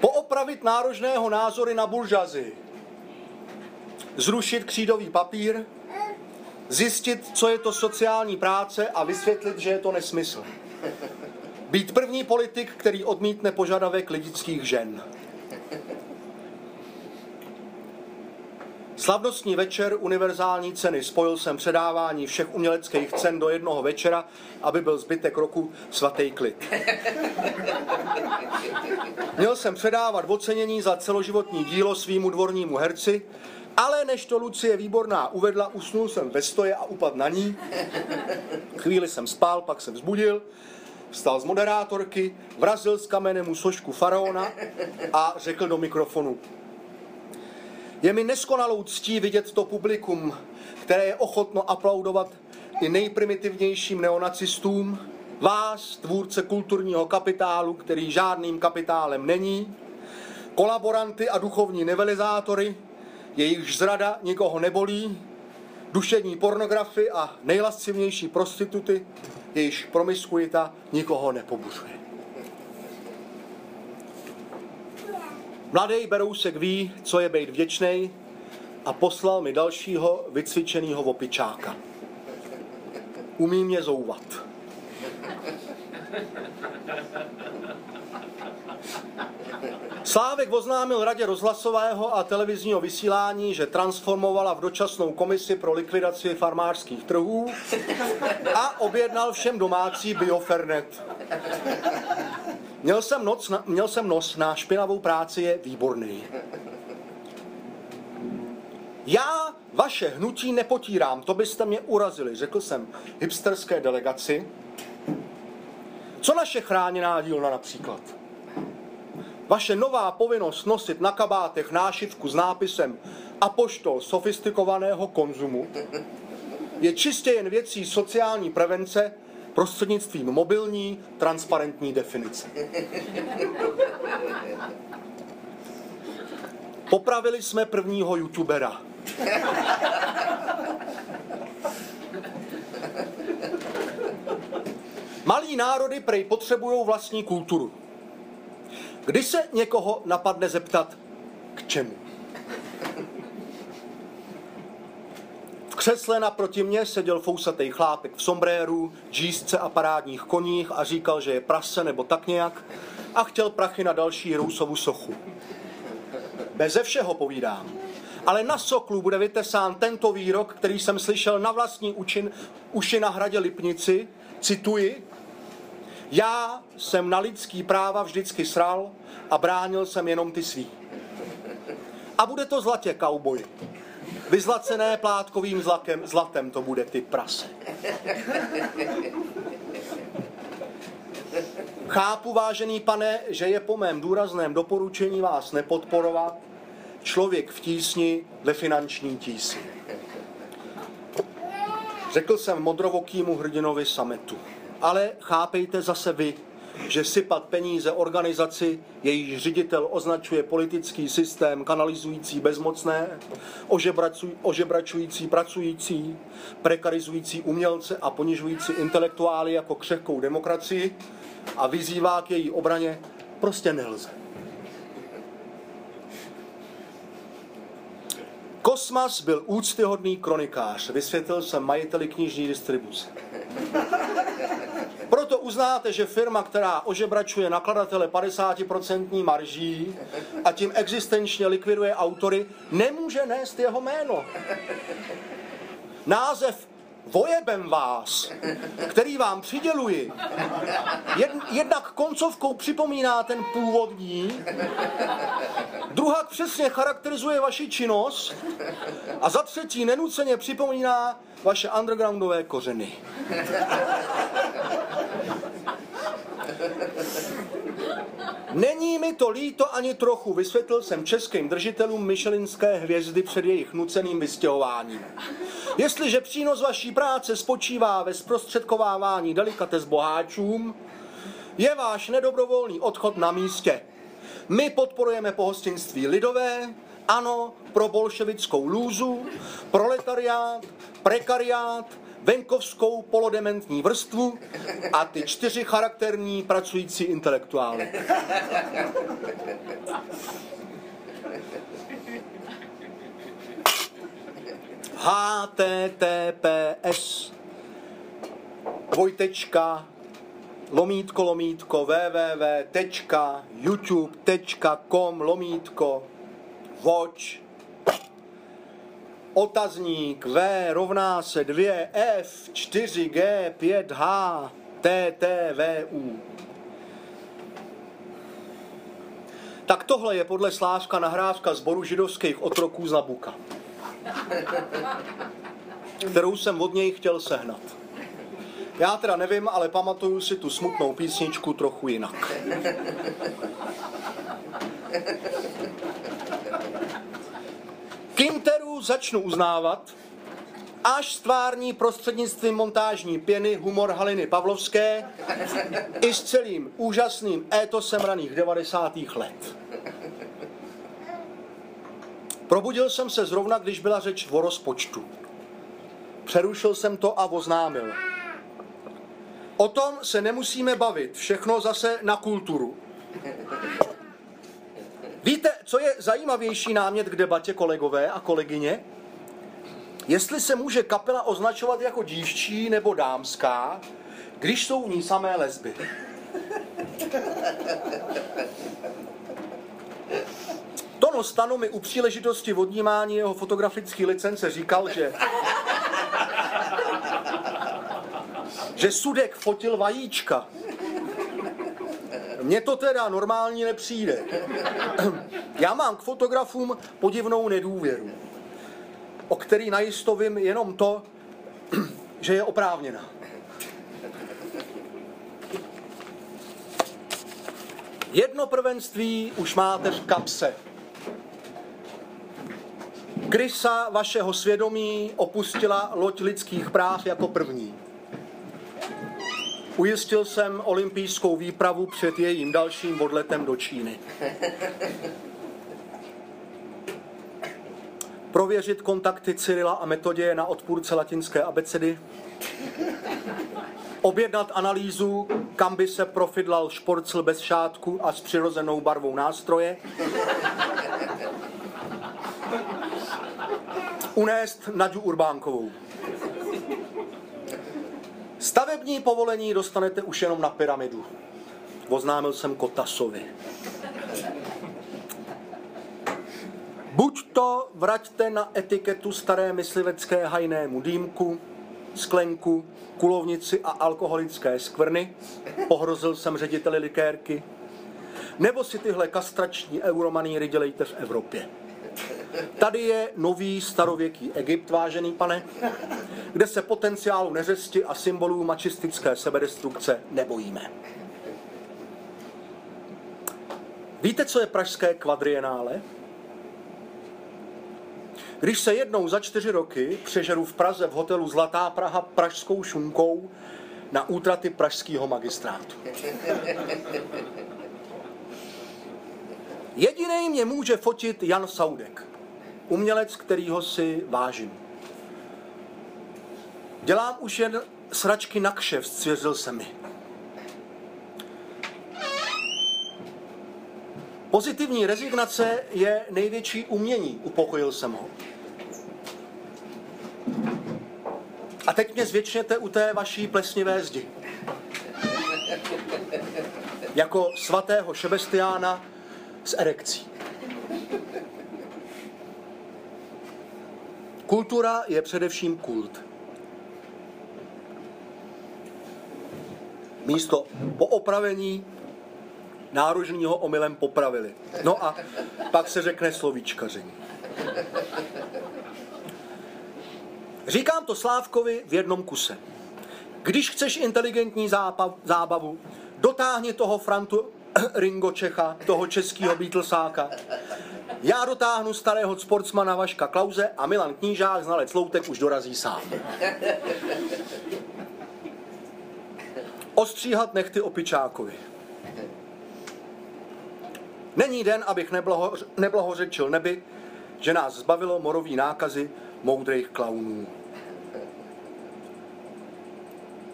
Poopravit nárožného názory na buržazi. Zrušit křídový papír. Zjistit, co je to sociální práce a vysvětlit, že je to nesmysl. Být první politik, který odmítne požadavek lidických žen. Slavnostní večer univerzální ceny. Spojil jsem předávání všech uměleckých cen do jednoho večera, aby byl zbytek roku svatý klid. Měl jsem předávat ocenění za celoživotní dílo svýmu dvornímu herci, ale než to Lucie Výborná uvedla, usnul jsem ve stoje a upadl na ní. Chvíli jsem spál, pak jsem vzbudil, vstal z moderátorky, vrazil s kamenem u sošku faraona a řekl do mikrofonu: je mi neskonalou ctí vidět to publikum, které je ochotno aplaudovat i nejprimitivnějším neonacistům, vás, tvůrce kulturního kapitálu, který žádným kapitálem není, kolaboranty a duchovní nivelizátory, jejichž zrada nikoho nebolí, duševní pornografy a nejlascivnější prostituty, jejichž promiskuita nikoho nepobuřuje. Mladý Berousek ví, co je být vděčnej, a poslal mi dalšího vycvičenýho opičáka. Umí mě zouvat. Slávek oznámil Radě rozhlasového a televizního vysílání, že transformovala v dočasnou komisi pro likvidaci farmářských trhů a objednal všem domácí biofernet. Měl jsem, noc na, měl jsem nos na špinavou práci, je výborný. Já vaše hnutí nepotírám, to byste mě urazili, řekl jsem hipsterské delegaci. Co naše chráněná dílna například? Vaše nová povinnost nosit na kabátech nášivku s nápisem Apoštol sofistikovaného konzumu je čistě jen věcí sociální prevence prostřednictvím mobilní, transparentní definice. Popravili jsme prvního youtubera. Malí národy prej potřebují vlastní kulturu. Když se někoho napadne zeptat, k čemu? V křesle naproti mně seděl fousatej chlápek v sombréru, džísce a parádních koních a říkal, že je prase nebo tak nějak a chtěl prachy na další Rousovu sochu. Beze všeho povídám, ale na Soklu bude vytesán tento výrok, který jsem slyšel na vlastní učin, uši na hradě Lipnici, cituji: já jsem na lidský práva vždycky sral a bránil jsem jenom ty svý. A bude to zlatě, kauboji. Vyzlacené plátkovým zlakem, zlatem to bude, ty prase. Chápu, vážený pane, že je po mém důrazném doporučení vás nepodporovat člověk v tísni ve finanční tísni. Řekl jsem modrovokýmu hrdinovi sametu. Ale chápejte zase vy, že sypat peníze organizaci, jejíž ředitel označuje politický systém kanalizující bezmocné, ožebračující pracující, prekarizující umělce a ponižující intelektuály jako křehkou demokracii a vyzývá k její obraně, prostě nelze. Kosmas byl úctyhodný kronikář, vysvětlil jsem majiteli knižní distribuce. Proto uznáte, že firma, která ožebračuje nakladatele padesátiprocentní marží a tím existenčně likviduje autory, nemůže nést jeho jméno. Název Vojebem vás, který vám přiděluji, jednak koncovkou připomíná ten původní, druhak přesně charakterizuje vaši činnost a za třetí nenuceně připomíná vaše undergroundové kořeny. Není mi to líto ani trochu, vysvětlil jsem českým držitelům michelinské hvězdy před jejich nuceným vystěhováním. Jestliže přínos vaší práce spočívá ve zprostředkovávání delikates boháčům, je váš nedobrovolný odchod na místě. My podporujeme pohostinství lidové, ano, pro bolševickou lůzu, proletariát, prekariát, venkovskou polodementní vrstvu a ty čtyři charakterní pracující intelektuály. https dvojtečka lomítko lomítko www tečka youtube tečka com lomítko watch otazník v rovná se dvě f čtyři g pět h ttvu. Tak tohle je podle Slávka nahrávka sboru židovských otroků z Nabuka, kterou jsem od něj chtěl sehnat. Já teda nevím, ale pamatuju si tu smutnou písničku trochu jinak. Kinteru začnu uznávat, až stvární prostřednictvím montážní pěny humor Haliny Pavlovské i s celým úžasným étosem raných devadesátých let. Probudil jsem se zrovna, když byla řeč o rozpočtu. Přerušil jsem to a oznámil. O tom se nemusíme bavit, všechno zase na kulturu. Víte, co je zajímavější námět k debatě, kolegové a kolegyně? Jestli se může kapela označovat jako dívčí nebo dámská, když jsou v ní samé lesby. Tono Stanu mi u příležitosti odnímání jeho fotografické licence říkal, že, že Sudek fotil vajíčka. Mně to teda normálně nepřijde. Já mám k fotografům podivnou nedůvěru, o který najisto vím jenom to, že je oprávněná. Jedno prvenství už máte v kapse. Krysa vašeho svědomí opustila loď lidských práv jako první. Ujistil jsem olympijskou výpravu před jejím dalším odletem do Číny. Prověřit kontakty Cyrila a Metoděje na odpůrce latinské abecedy. Objednat analýzu, kam by se profidlal šporcl bez šátku a s přirozenou barvou nástroje. Unést Naďu Urbánkovou. Stavební povolení dostanete už jenom na pyramidu. Oznámil jsem Kotasovi. Buď to vraťte na etiketu staré myslivecké hajnému dýmku, sklenku, kulovnici a alkoholické skvrny, pohrozil jsem řediteli likérky, nebo si tyhle kastrační euromaníry dělejte v Evropě. Tady je nový starověký Egypt, vážený pane, kde se potenciálu neřesti a symbolů mačistické sebedestrukce nebojíme. Víte, co je pražské kvadrienále? Když se jednou za čtyři roky přežeru v Praze v hotelu Zlatá Praha pražskou šunkou, na útraty pražského magistrátu. Jedinej mě může fotit Jan Saudek, umělec, kterýho si vážím. Dělám už jen sračky na kšev, svěřil se mi. Pozitivní rezignace je největší umění, upokojil jsem ho. A teď mě zvěčněte u té vaší plesnivé zdi. Jako svatého Šebestiána s erekcí. Kultura je především kult. Místo poopravení nárožního omylem popravili. No a pak se řekne slovíčkaření. Říkám to Slávkovi v jednom kuse. Když chceš inteligentní zápav, zábavu, dotáhni toho Frantu Ringo Čecha, toho českého Beatlesáka. Já dotáhnu starého sportsmana Vaška Klauze a Milan Knížák, znalec Loutek, už dorazí sám. Ostříhat nechty Opičákovi. Není den, abych neblahoř, neblahořečil nebi, že nás zbavilo morový nákazy moudrých klaunů.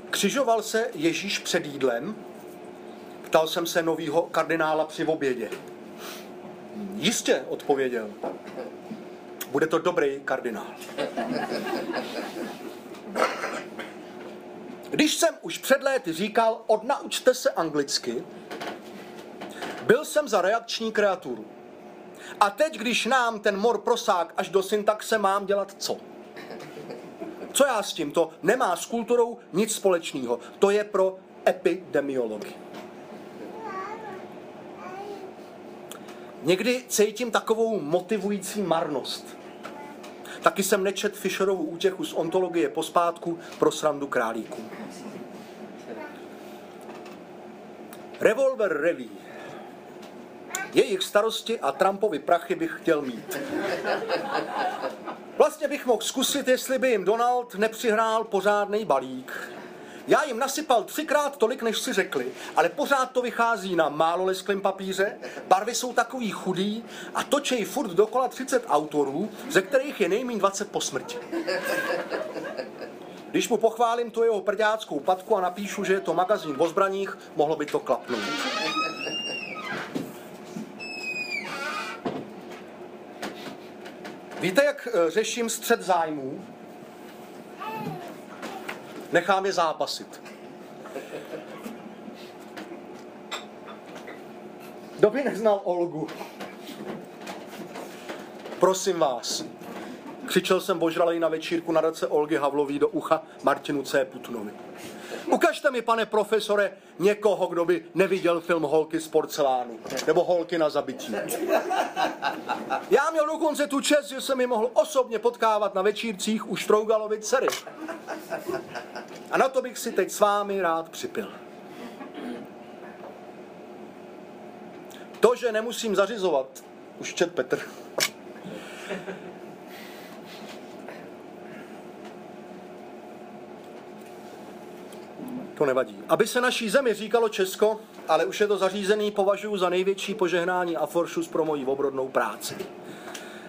Křižoval se Ježíš před jídlem, ptal jsem se novýho kardinála při obědě. Jistě, odpověděl. Bude to dobrý kardinál. Když jsem už před léty říkal, odnaučte se anglicky, byl jsem za reakční kreaturu. A teď, když nám ten mor prosák až do syntaxe, mám dělat co? Co já s tím? To nemá s kulturou nic společného. To je pro epidemiology. Někdy cítím takovou motivující marnost. Taky jsem nečet Fischerovu útěchu z ontologie pospátku pro srandu králíků. Revolver reví. Jejich starosti a Trumpovy prachy bych chtěl mít. Vlastně bych mohl zkusit, jestli by jim Donald nepřihrál pořádnej balík. Já jim nasypal třikrát tolik, než si řekli, ale pořád to vychází na málo lesklém papíře, barvy jsou takový chudý a točejí furt dokola třicet autorů, ze kterých je nejméně dvacet po smrti. Když mu pochválím tu jeho prďáckou patku a napíšu, že je to magazín o zbraních, mohlo by to klapnout. Víte, jak řeším střet zájmů? Nechám je zápasit. Kdo by neznal Olgu? Prosím vás. Křičel jsem božralej na večírku nadace Olgy Havlový do ucha Martinu C. Putnovi. Ukažte mi, pane profesore, někoho, kdo by neviděl film Holky z porcelánu. Nebo Holky na zabití. Já měl dokonce tu čest, že jsem ji mohl osobně potkávat na večírcích u Štrougalovy dcery. A na to bych si teď s vámi rád připil. To, že nemusím zařizovat, už čet Petr. To nevadí. Aby se naší zemi říkalo Česko, ale už je to zařízený, považuji za největší požehnání aforšus pro moji obrodnou práci.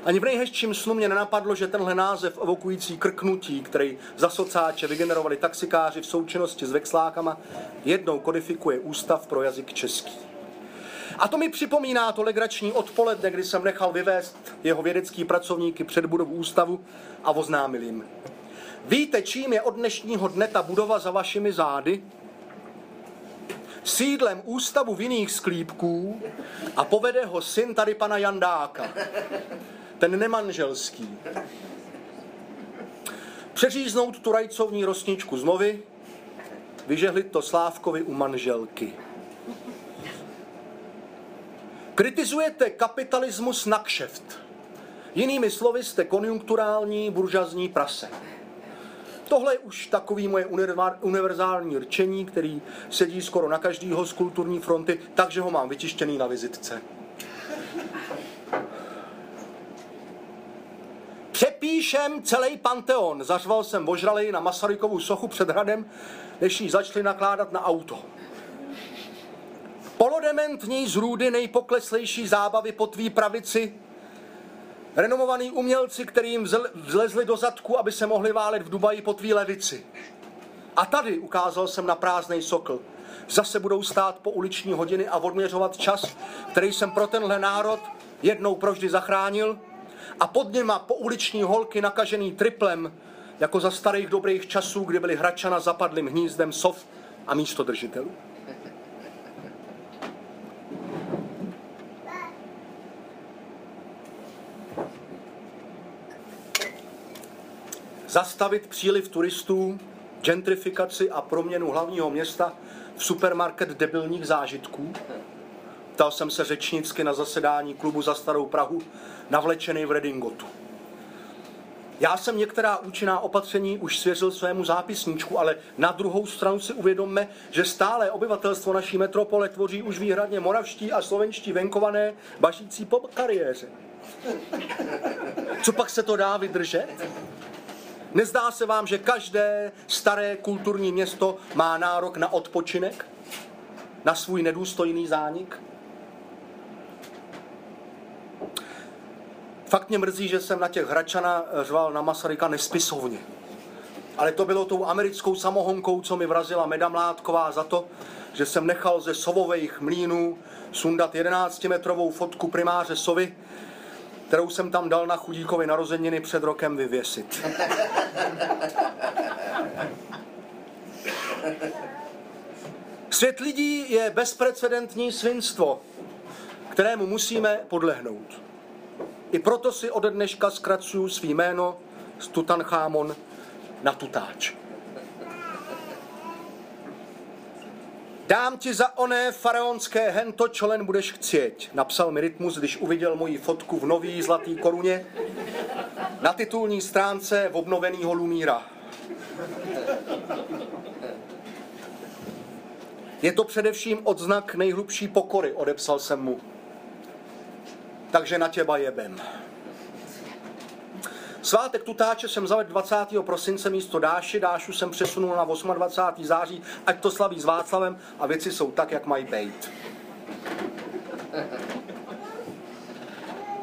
Ani v nejhezčím snu mě nenapadlo, že tenhle název evokující krknutí, který za socáče vygenerovali taxikáři v součinnosti s vexlákama, jednou kodifikuje Ústav pro jazyk český. A to mi připomíná to legrační odpoledne, kdy jsem nechal vyvést jeho vědecký pracovníky před budovu ústavu a oznámil jim. Víte, čím je od dnešního dne ta budova za vašimi zády? Sídlem ústavu vinných sklípků a povede ho syn tady pana Jandáka. Ten nemanželský. Přeříznout tu rajcovní rosničku znovy, vyžehlit to Slávkovi u manželky. Kritizujete kapitalismus na kšeft. Jinými slovy jste konjunkturální buržazní prase. Tohle je už takový moje univerzální rčení, který sedí skoro na každýho z kulturní fronty, takže ho mám vytištěný na vizitce. přepíšem celý panteon, zařval jsem vožralej na Masarykovu sochu před hradem, než ji začali nakládat na auto. Polodementní z růdy nejpokleslejší zábavy po tvý pravici, renomovaný umělci, kterým vzlezli do zadku, aby se mohli válet v Dubaji po tvý levici. A tady ukázal jsem na prázdnej Sokl. Zase budou stát po uliční hodiny a odměřovat čas, který jsem pro tenhle národ jednou proždy zachránil, a pod něma po uliční holky nakažený triplem, jako za starých dobrých časů, kdy byly Hradčana zapadlým hnízdem sov a místodržitelů. Zastavit příliv turistů, gentrifikaci a proměnu hlavního města v supermarket debilních zážitků. Ptal jsem se řečnicky na zasedání klubu Za starou Prahu, navlečený v redingotu. Já jsem některá účinná opatření už svěřil svému zápisníčku, ale na druhou stranu si uvědomme, že stále obyvatelstvo naší metropole tvoří už výhradně moravští a slovenští venkované, bažící po kariéře. Co pak se to dá vydržet? Nezdá se vám, že každé staré kulturní město má nárok na odpočinek? Na svůj nedůstojný zánik? Fakt mě mrzí, že jsem na těch Hradčana řval na Masaryka nespisovně. Ale to bylo tou americkou samohonkou, co mi vrazila Meda Mládková za to, že jsem nechal ze sovovejch mlínů sundat jedenáctimetrovou fotku primáře Sovy, kterou jsem tam dal na Chudíkovi narozeniny před rokem vyvěsit. Svět lidí je bezprecedentní svinstvo, kterému musíme podlehnout. I proto si ode dneška zkracuju svý jméno z Tutanchamon na Tutáč. Dám ti za oné faraonské hento, čo len budeš chcieť, napsal mi Rytmus, když uviděl moji fotku v nový zlatý koruně na titulní stránce v obnovenýho Lumíra. Je to především odznak nejhlubší pokory, odepsal jsem mu. Takže na těba jebem. Svátek Tutáče jsem zavedl dvacátého prosince místo Dáši, Dášu jsem přesunul na dvacátého osmého září, ať to slaví s Václavem a věci jsou tak, jak mají být.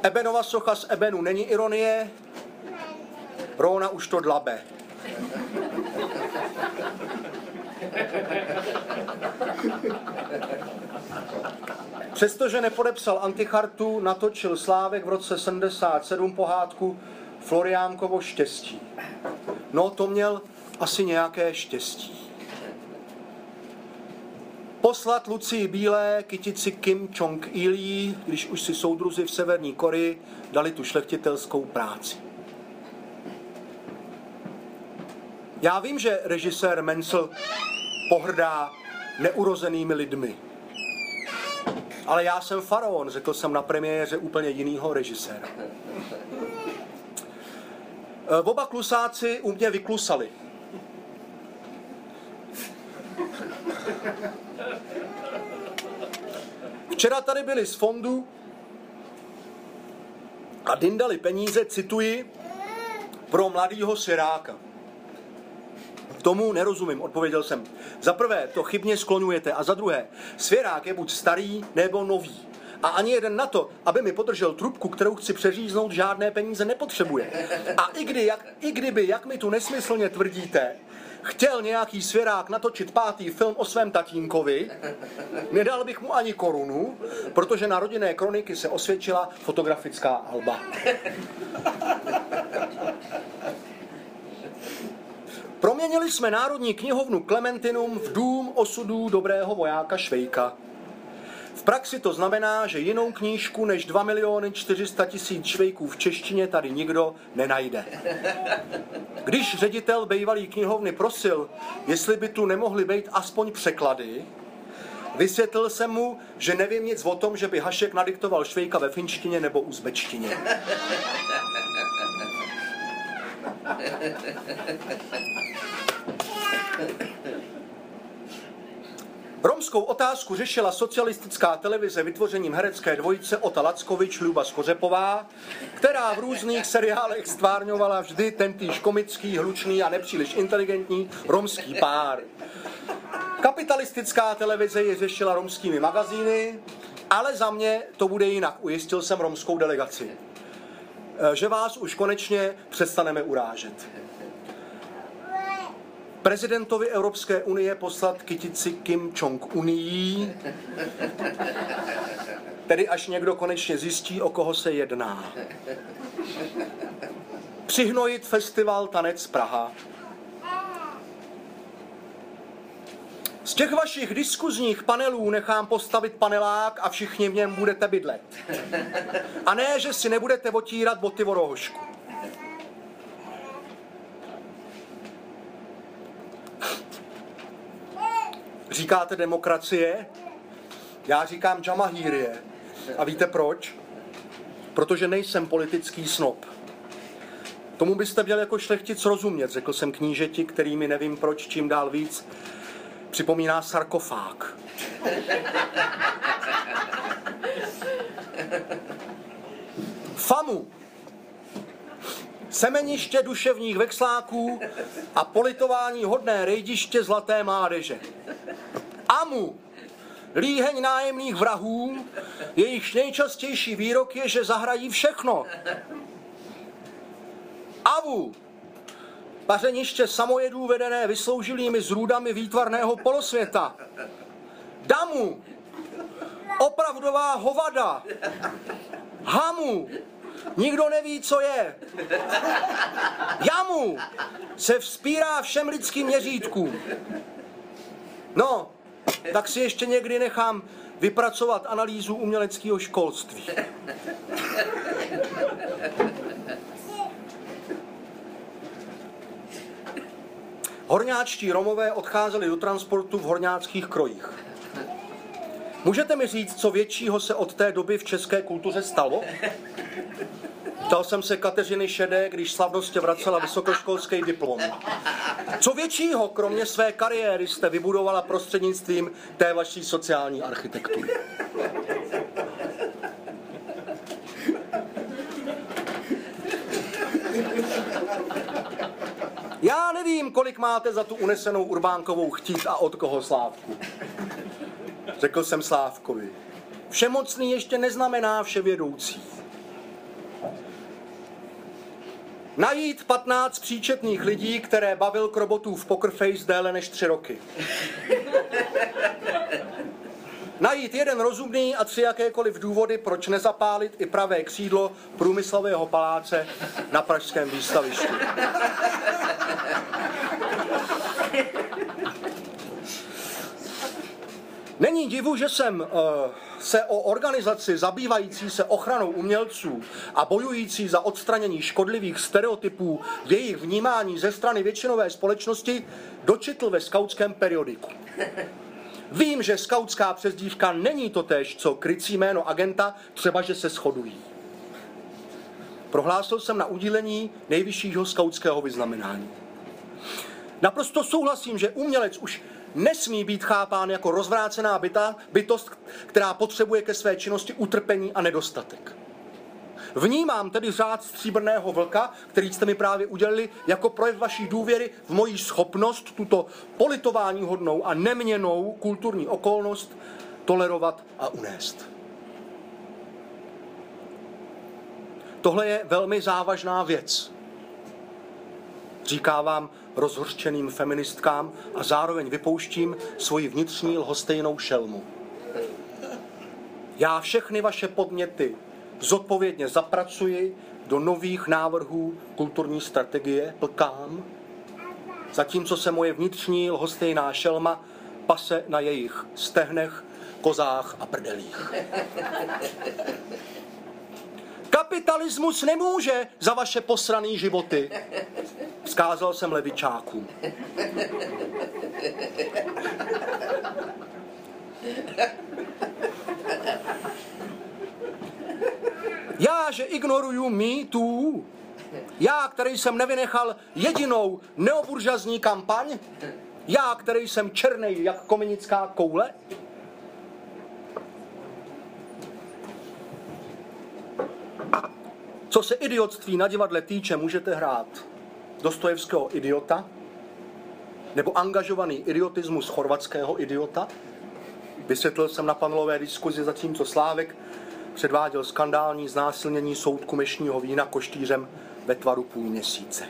Ebenova socha z ebenu není ironie, Róna už to dlabe. Přestože nepodepsal antichartu, natočil Slávek v roce sedmdesát sedm pohádku Floriánkovo štěstí. No, to měl asi nějaké štěstí. Poslat Lucii Bílé, kytici Kim Jong-ilí, když už si soudruzi v Severní Koreji dali tu šlechtitelskou práci. Já vím, že režisér Menzel pohrdá neurozenými lidmi. Ale já jsem faraon, řekl jsem na premiéře úplně jinýho režiséra. Oba klusáci u mě vyklusali. Včera tady byli z fondu a dyndali peníze, cituji, pro mladýho siráka. Tomu nerozumím, odpověděl jsem. Za prvé, to chybně skloňujete, a za druhé, svěrák je buď starý, nebo nový. A ani jeden na to, aby mi podržel trubku, kterou chci přeříznout, žádné peníze nepotřebuje. A i, kdy, jak, i kdyby, jak mi tu nesmyslně tvrdíte, chtěl nějaký svěrák natočit pátý film o svém tatínkovi, nedal bych mu ani korunu, protože na rodinné kroniky se osvědčila fotografická alba. Proměnili jsme Národní knihovnu Klementinum v dům osudů dobrého vojáka Švejka. V praxi to znamená, že jinou knížku než dva miliony čtyři sta tisíc Švejků v češtině tady nikdo nenajde. Když ředitel bývalý knihovny prosil, jestli by tu nemohly být aspoň překlady, vysvětlil jsem mu, že nevím nic o tom, že by Hašek nadiktoval Švejka ve finštině nebo uzbečtině. Romskou otázku řešila socialistická televize vytvořením herecké dvojice Ota Lackovič, Luba Skořepová, která v různých seriálech stvárňovala vždy tentýž komický, hlučný a nepříliš inteligentní romský pár. Kapitalistická televize ji řešila romskými magazíny, ale za mě to bude jinak, ujistil jsem romskou delegaci. Že vás už konečně přestaneme urážet. Prezidentovi Evropské unie poslat kytici Kim Jong-uní, tedy až někdo konečně zjistí, o koho se jedná. Přihnojit festival Tanec Praha. Z těch vašich diskuzních panelů nechám postavit panelák a všichni v něm budete bydlet. A ne, že si nebudete otírat boty o rohošku. Říkáte demokracie? Já říkám džamahírie. A víte proč? Protože nejsem politický snob. Tomu byste měl jako šlechtic rozumět, řekl jsem knížeti, kterými nevím proč čím dál víc připomíná sarkofág. Famu. Semeniště duševních vexláků a politování hodné rejdiště zlaté mládeže. Amu. Líheň nájemných vrahů, jejichž nejčastější výrok je, že zahrají všechno. Avu. Pařeniště samojedů vedené vysloužilými zrůdami výtvarného polosvěta. Damu. Opravdová hovada. Hamu. Nikdo neví, co je. Jamu. Se vzpírá všem lidským měřítkům. No, tak si ještě někdy nechám vypracovat analýzu uměleckého školství. Horňáčtí Romové odcházeli do transportu v horňáckých krojích. Můžete mi říct, co většího se od té doby v české kultuře stalo? Ptal jsem se Kateřiny Šedé, když slavnostně vracela vysokoškolský diplom. Co většího, kromě své kariéry, jste vybudovala prostřednictvím té vaší sociální architektury? Já nevím, kolik máte za tu unesenou Urbánkovou chtít a od koho, Slávku. Řekl jsem Slávkovi. Všemocný ještě neznamená vševědoucí. Najít patnáct příčetných lidí, které bavil Krobotův pokerface déle než tři roky. Najít jeden rozumný a tři jakékoliv důvody, proč nezapálit i pravé křídlo Průmyslového paláce na pražském výstavišti. Není divu, že jsem uh, se o organizaci zabývající se ochranou umělců a bojující za odstranění škodlivých stereotypů v jejich vnímání ze strany většinové společnosti dočetl ve skautském periodiku. Vím, že skautská přezdívka není totéž, co krycí jméno agenta, třeba že se shodují. Prohlásil jsem na udílení nejvyššího skautského vyznamenání. Naprosto souhlasím, že umělec už nesmí být chápán jako rozvrácená byta, bytost, která potřebuje ke své činnosti utrpení a nedostatek. Vnímám tedy řád stříbrného vlka, který jste mi právě udělili, jako projev vaší důvěry v moji schopnost tuto politováníhodnou a neměnnou kulturní okolnost tolerovat a unést. Tohle je velmi závažná věc. Říká vám rozhořčeným feministkám a zároveň vypouštím svoji vnitřní lhostejnou šelmu. Já všechny vaše podněty zodpovědně zapracuji do nových návrhů kulturní strategie, plkám, zatímco se moje vnitřní lhostejná šelma pase na jejich stehnech, kozách a prdelích. Kapitalismus nemůže za vaše posraný životy, vzkázal jsem levičákům. Já, že ignoruju me too, já, který jsem nevynechal jedinou neoburžazní kampaň, Já, který jsem černý jak komenická koule? Co se idiotství na divadle týče, můžete hrát Dostojevského idiota nebo angažovaný idiotismus chorvatského idiota. Vysvětlil jsem na panelové diskuzi, zatímco Slávek předváděl skandální znásilnění soudku mešního vína koštířem ve tvaru půl měsíce.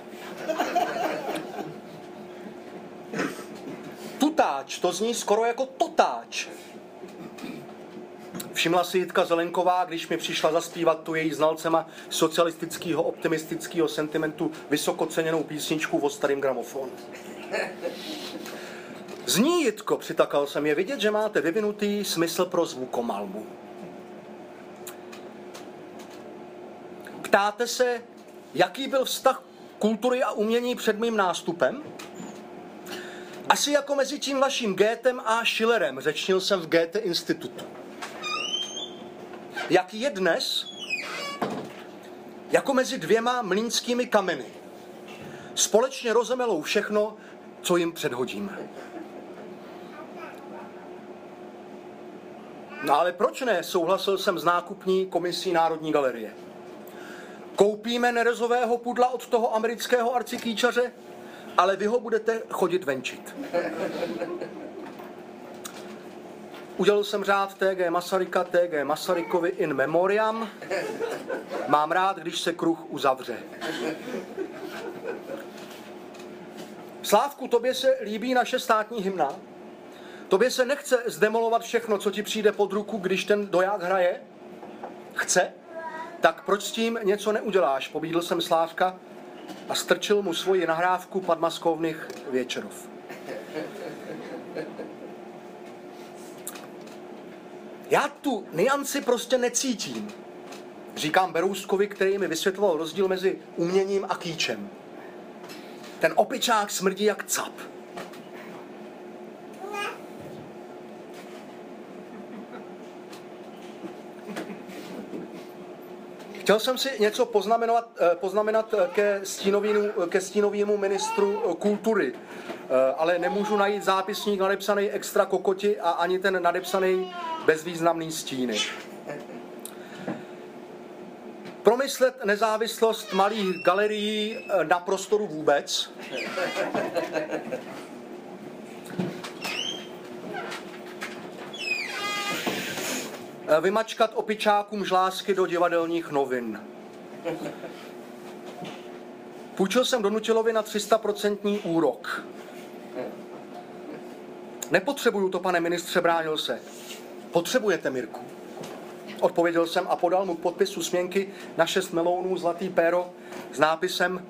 Tutáč, to zní skoro jako totáč. Všimla si Jitka Zelenková, když mi přišla zaspívat tu její znalcema socialistického optimistického sentimentu vysokoceněnou písničku o starém gramofonu. Zní, Jitko, přitakal jsem, je vidět, že máte vyvinutý smysl pro zvukomalbu. Ptáte se, jaký byl vztah kultury a umění před mým nástupem? Asi jako mezi tím vaším Goethem a Schillerem, řečnil jsem v Goethe institutu. Jaký je dnes? Jako mezi dvěma mlýnskými kameny. Společně rozemelou všechno, co jim předhodíme. No ale proč ne? Souhlasil jsem s nákupní komisí Národní galerie. Koupíme nerezového pudla od toho amerického arcikýčaře, ale vy ho budete chodit venčit. Udělal jsem řád T G Masaryka, T G Masarykovi in memoriam. Mám rád, když se kruh uzavře. Slávku, tobě se líbí naše státní hymna? Tobě se nechce zdemolovat všechno, co ti přijde pod ruku, když ten doják hraje? Chce? Tak proč s tím něco neuděláš? Pobídl jsem Slávka a strčil mu svoji nahrávku Padmaskovných večerov. Já tu nianci prostě necítím, říkám Berouskovi, který mi vysvětloval rozdíl mezi uměním a kýčem. Ten opičák smrdí jak cap. Chtěl jsem si něco poznamenat, poznamenat ke, ke stínovému ministru kultury, ale nemůžu najít zápisník nadepsaný extra kokoti a ani ten nadepsaný bezvýznamný stíny. Promyslet nezávislost malých galerií na prostoru vůbec. Vymačkat opičákům žlásky do divadelních novin. Půjčil jsem Donutilovi na tři sta procent úrok. Nepotřebuju to, pane ministře, bránil se. Potřebujete, Mirku? Odpověděl jsem a podal mu k podpisu směnky na šest melounů zlatý péro s nápisem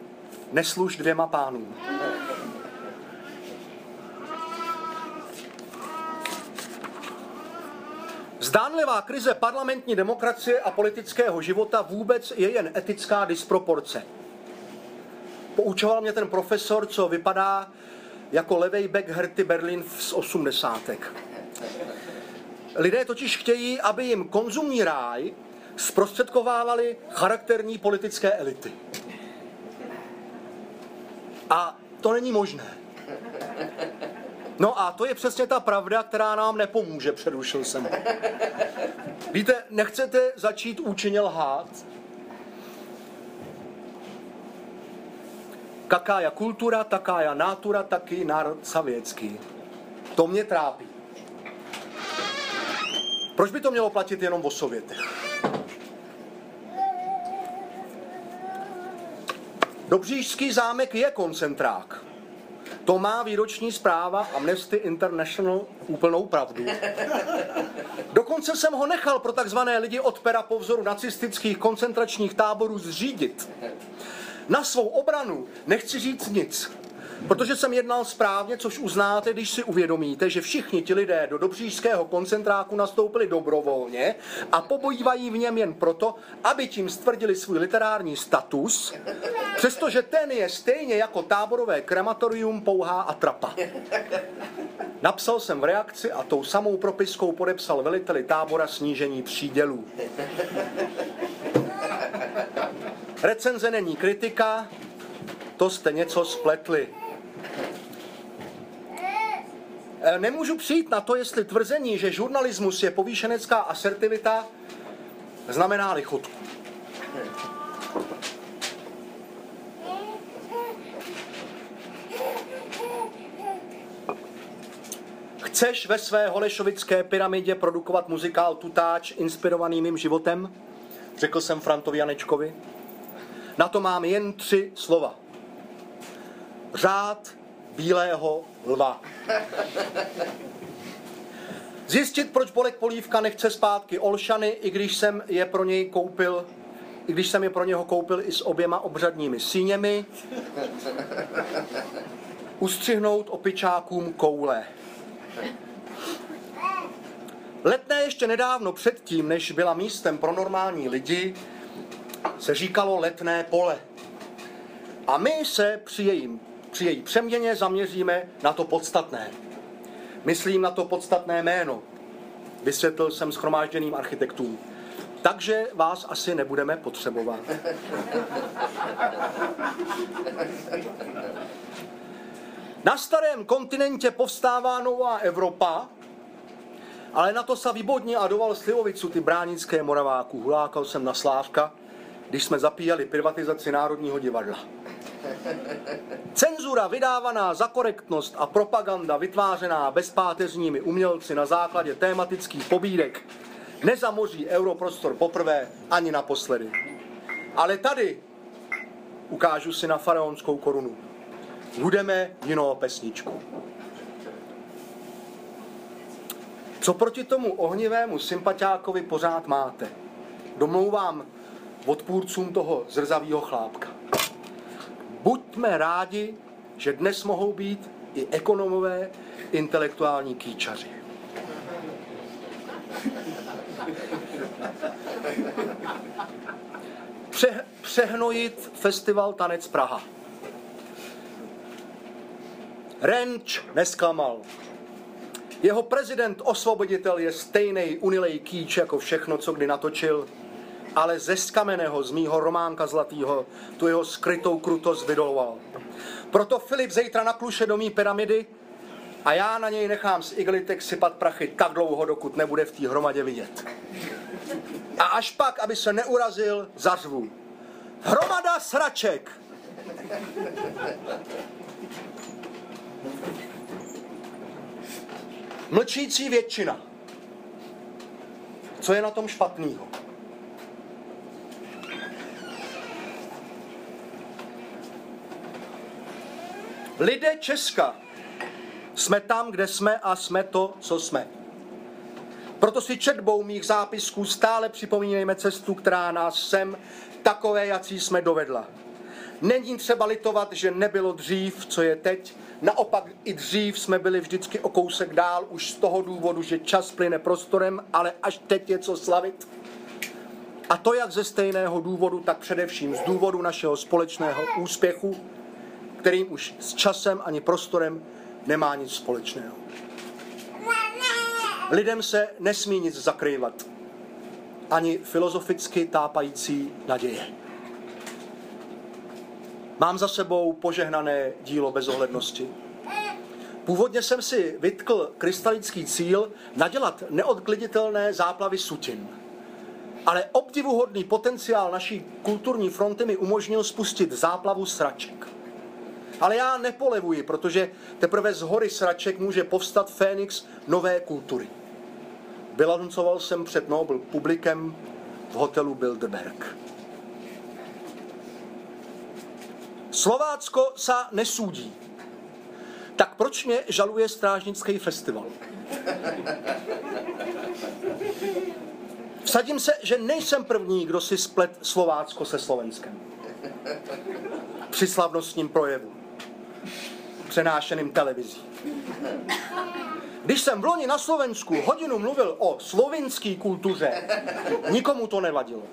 Nesluž dvěma pánům. Zdánlivá krize parlamentní demokracie a politického života vůbec je jen etická disproporce. Poučoval mě ten profesor, co vypadá jako levej bek Herty Berlin z osmdesátek. Lidé totiž chtějí, aby jim konzumní ráj zprostředkovávali charakterní politické elity. A to není možné. No a to je přesně ta pravda, která nám nepomůže, přerušil jsem. Víte, nechcete začít účinně lhát? Kaká je kultura, taká je nátura, taky národ sovětský. To mě trápí. Proč by to mělo platit jenom o Sovětech? Dobříšský zámek je koncentrák. To má výroční zpráva Amnesty International úplnou pravdu. Dokonce jsem ho nechal pro takzvané lidi od pera po vzoru nacistických koncentračních táborů zřídit. Na svou obranu nechci říct nic, protože jsem jednal správně, což uznáte, když si uvědomíte, že všichni ti lidé do dobříšského koncentráku nastoupili dobrovolně a pobývají v něm jen proto, aby tím stvrdili svůj literární status, přestože ten je stejně jako táborové krematorium pouhá atrapa. Napsal jsem v reakci a tou samou propiskou podepsal veliteli tábora snížení přídělů. Recenze není kritika, to jste něco spletli. Nemůžu přijít na to, jestli tvrzení, že žurnalismus je povýšenecká asertivita, znamená lichotku. Chceš ve své holešovické pyramidě produkovat muzikál Tutáč inspirovaný mým životem? Řekl jsem Frantovi Janečkovi. Na to mám jen tři slova. Řád bílého lva. Zjistit, proč Bolek Polívka nechce zpátky Olšany, i když jsem je pro něj koupil, i když jsem je pro něho koupil i s oběma obřadními síněmi. Ustřihnout opičákům koule. Letné ještě nedávno předtím, než byla místem pro normální lidi, se říkalo Letné pole. A my se při, jejím, při její přeměně zaměříme na to podstatné. Myslím na to podstatné jméno, vysvětlil jsem shromážděným architektům. Takže vás asi nebudeme potřebovat. Na starém kontinentě povstává nová Evropa, ale na to se výbodně adoval Slivovicu ty bránické moraváku. Hulákal jsem na Slávka, když jsme zapíjali privatizaci Národního divadla. Cenzura vydávaná za korektnost a propaganda vytvářená bezpáteřními umělci na základě tématických pobídek nezamoří europrostor poprvé ani naposledy. Ale tady ukážu si na faraonskou korunu. Budeme jinou pesničku. Co proti tomu ohnivému sympatiákovi pořád máte? Domlouvám odpůrcům toho zrzavýho chlápka. Buďme rádi, že dnes mohou být i ekonomové intelektuální kýčaři. Pře- přehnojit festival Tanec Praha. Renč nesklamal. Jeho prezident osvoboditel je stejnej unilej kýč jako všechno, co kdy natočil, ale ze skameného, z mýho Románka Zlatýho, tu jeho skrytou krutost vydoloval. Proto Filip zejtra nakluše do mý pyramidy a já na něj nechám z iglitek sypat prachy tak dlouho, dokud nebude v té hromadě vidět. A až pak, aby se neurazil, zařvu. Hromada sraček! Mlčící většina. Co je na tom špatného? Lidé Česka. Jsme tam, kde jsme a jsme to, co jsme. Proto si četbou mých zápisků stále připomínejme cestu, která nás sem takové, jací jsme, dovedla. Není třeba litovat, že nebylo dřív, co je teď. Naopak i dřív jsme byli vždycky o kousek dál, už z toho důvodu, že čas plyne prostorem, ale až teď je co slavit. A to jak ze stejného důvodu, tak především z důvodu našeho společného úspěchu, kterým už s časem ani prostorem nemá nic společného. Lidem se nesmí nic zakrývat, ani filozoficky tápající naděje. Mám za sebou požehnané dílo bezohlednosti. Původně jsem si vytkl krystalický cíl nadělat neodkliditelné záplavy sutin. Ale obdivuhodný potenciál naší kulturní fronty mi umožnil spustit záplavu sraček. Ale já nepolevuji, protože teprve z hory sraček může povstat fénix nové kultury. Bilancoval jsem před Nobel publikem v hotelu Bilderberg. Slovácko sa nesúdí. Tak proč mě žaluje strážnický festival? Vsadím se, že nejsem první, kdo si splet Slovácko se Slovenskem. Při slavnostním projevu. Přenášeným televizí. Když jsem v loni na Slovensku hodinu mluvil o slovinské kultuře, nikomu to nevadilo.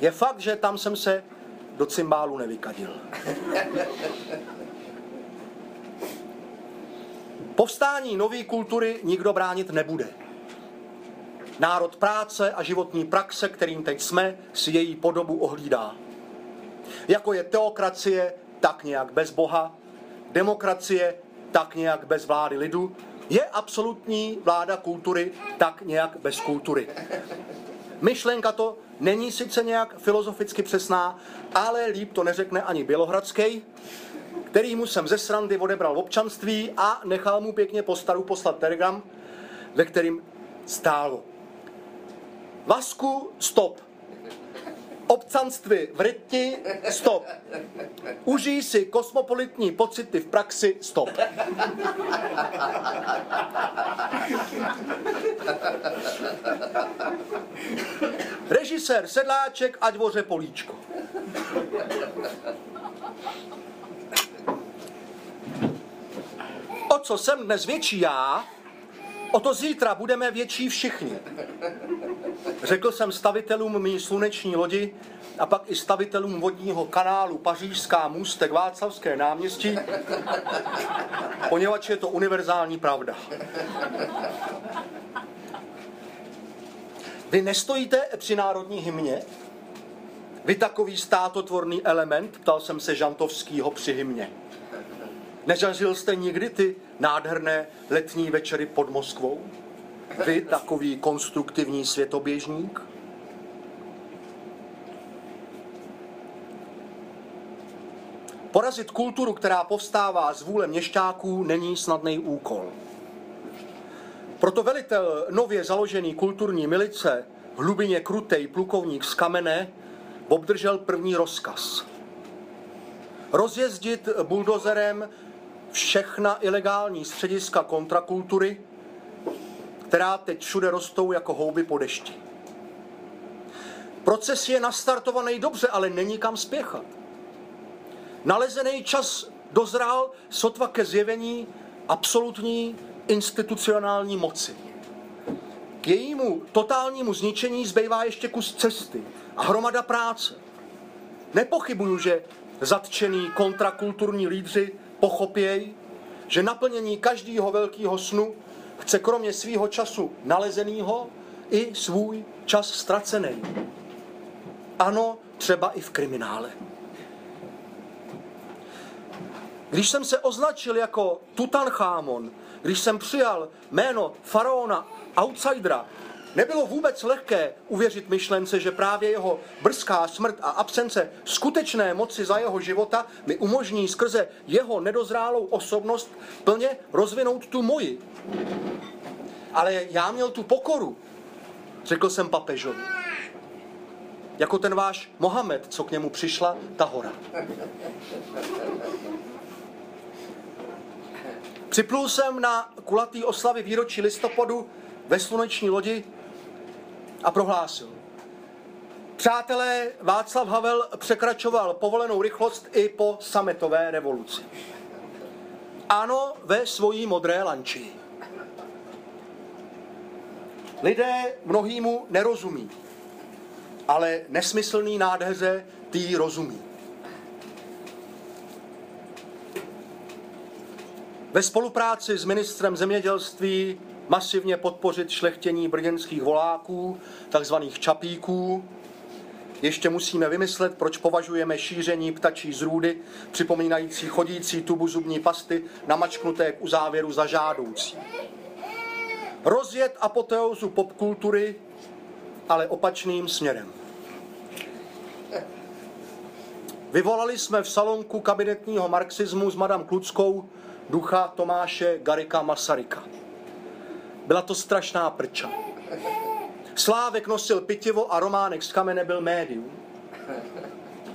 Je fakt, že tam jsem se do cymbálu nevykadil. Povstání nové kultury nikdo bránit nebude. Národ práce a životní praxe, kterým teď jsme, si její podobu ohlídá. Jako je teokracie, tak nějak bez Boha, demokracie, tak nějak bez vlády lidu, je absolutní vláda kultury tak nějak bez kultury. Myšlenka to není sice nějak filozoficky přesná, ale líp to neřekne ani Bělohradskej, kterýmu jsem ze srandy odebral občanství a nechal mu pěkně po staru poslat telegram, ve kterým stálo: Vasku, stop. Občanství v rytni, stop. Užij si kosmopolitní pocity v praxi, stop. Režisér Sedláček a dvoře Políčko. O co jsem dnes větší já, o to zítra budeme větší všichni. Řekl jsem stavitelům mý sluneční lodi a pak i stavitelům vodního kanálu Pařížská můstek Václavské náměstí, poněvadž je to univerzální pravda. Vy nestojíte při národní hymně? Vy takový státotvorný element? Ptal jsem se Žantovskýho při hymně. Nezažil jste nikdy ty nádherné letní večery pod Moskvou? Vy takový konstruktivní světoběžník? Porazit kulturu, která povstává z vůle měšťáků, není snadný úkol. Proto velitel nově založený kulturní milice, hlubině krutej plukovník z Kamene, obdržel první rozkaz. Rozjezdit buldozerem všechna ilegální střediska kontrakultury, která teď všude rostou jako houby po dešti. Proces je nastartovaný dobře, ale není kam spěchat. Nalezený čas dozrál sotva ke zjevení absolutní institucionální moci. K jejímu totálnímu zničení zbývá ještě kus cesty a hromada práce. Nepochybuju, že zatčený kontrakulturní lídři pochopěj, že naplnění každého velkého snu chce kromě svýho času nalezenýho i svůj čas ztracený. Ano, třeba i v kriminále. Když jsem se označil jako Tutanchamon, když jsem přijal jméno faraona outsidera, nebylo vůbec lehké uvěřit myšlence, že právě jeho brzká smrt a absence skutečné moci za jeho života mi umožní skrze jeho nedozrálou osobnost plně rozvinout tu moji. Ale já měl tu pokoru, řekl jsem papežovi. Jako ten váš Mohamed, co k němu přišla ta hora. Připlul jsem na kulatý oslavy výročí listopadu ve sluneční lodi a prohlásil: Přátelé, Václav Havel překračoval povolenou rychlost i po sametové revoluci. Ano, ve svojí modré lanči. Lidé mnohý mu nerozumí, ale nesmyslný nádheře tý rozumí. Ve spolupráci s ministrem zemědělství masivně podpořit šlechtění brněnských voláků, takzvaných čapíků. Ještě musíme vymyslet, proč považujeme šíření ptačí zrůdy, připomínající chodící tubu zubní pasty, namačknuté k uzávěru za žádoucí. Rozjet apoteózu popkultury, ale opačným směrem. Vyvolali jsme v salonku kabinetního marxismu s madam Kluckou ducha Tomáše Garika Masaryka. Byla to strašná prča. Slávek nosil pitivo a Románek z Kamene byl médium.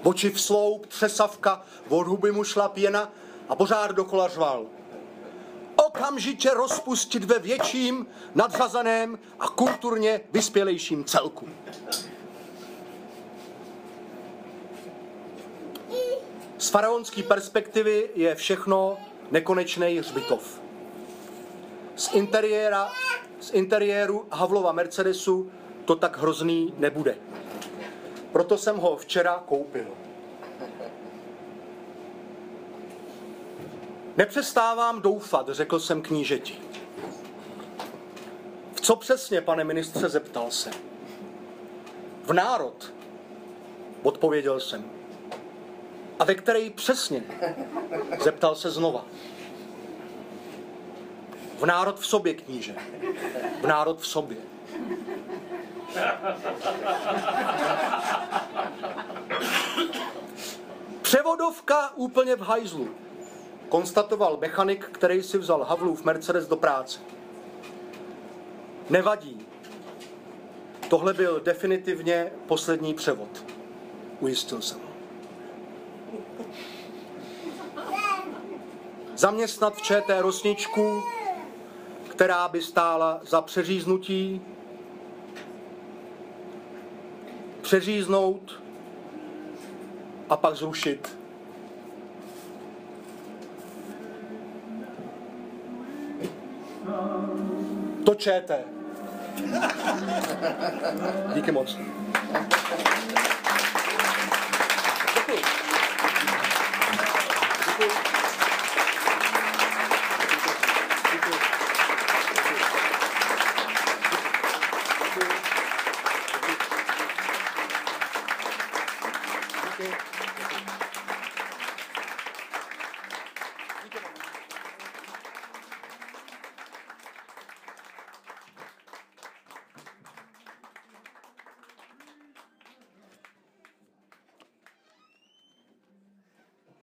Oči v sloup, přesavka, od huby mu šla pěna a pořád dokola řval: Okamžitě rozpustit ve větším, nadřazaném a kulturně vyspělejším celku. Z faraonské perspektivy je všechno nekonečný hřbitov. Z, interiéra, z interiéru Havlova Mercedesu to tak hrozný nebude. Proto jsem ho včera koupil. Nepřestávám doufat, řekl jsem knížeti. V co přesně, pane ministře, zeptal se. V národ, odpověděl jsem. A ve který přesně, zeptal se znova. V národ v sobě, kníže. V národ v sobě. Převodovka úplně v hajzlu, konstatoval mechanik, který si vzal Havlův Mercedes do práce. Nevadí. Tohle byl definitivně poslední převod. Ujistil jsem. Zaměstnat v ČT rosničku, která by stála za přeříznutí, přeříznout a pak zrušit. To ČT. Díky moc. Děkuji.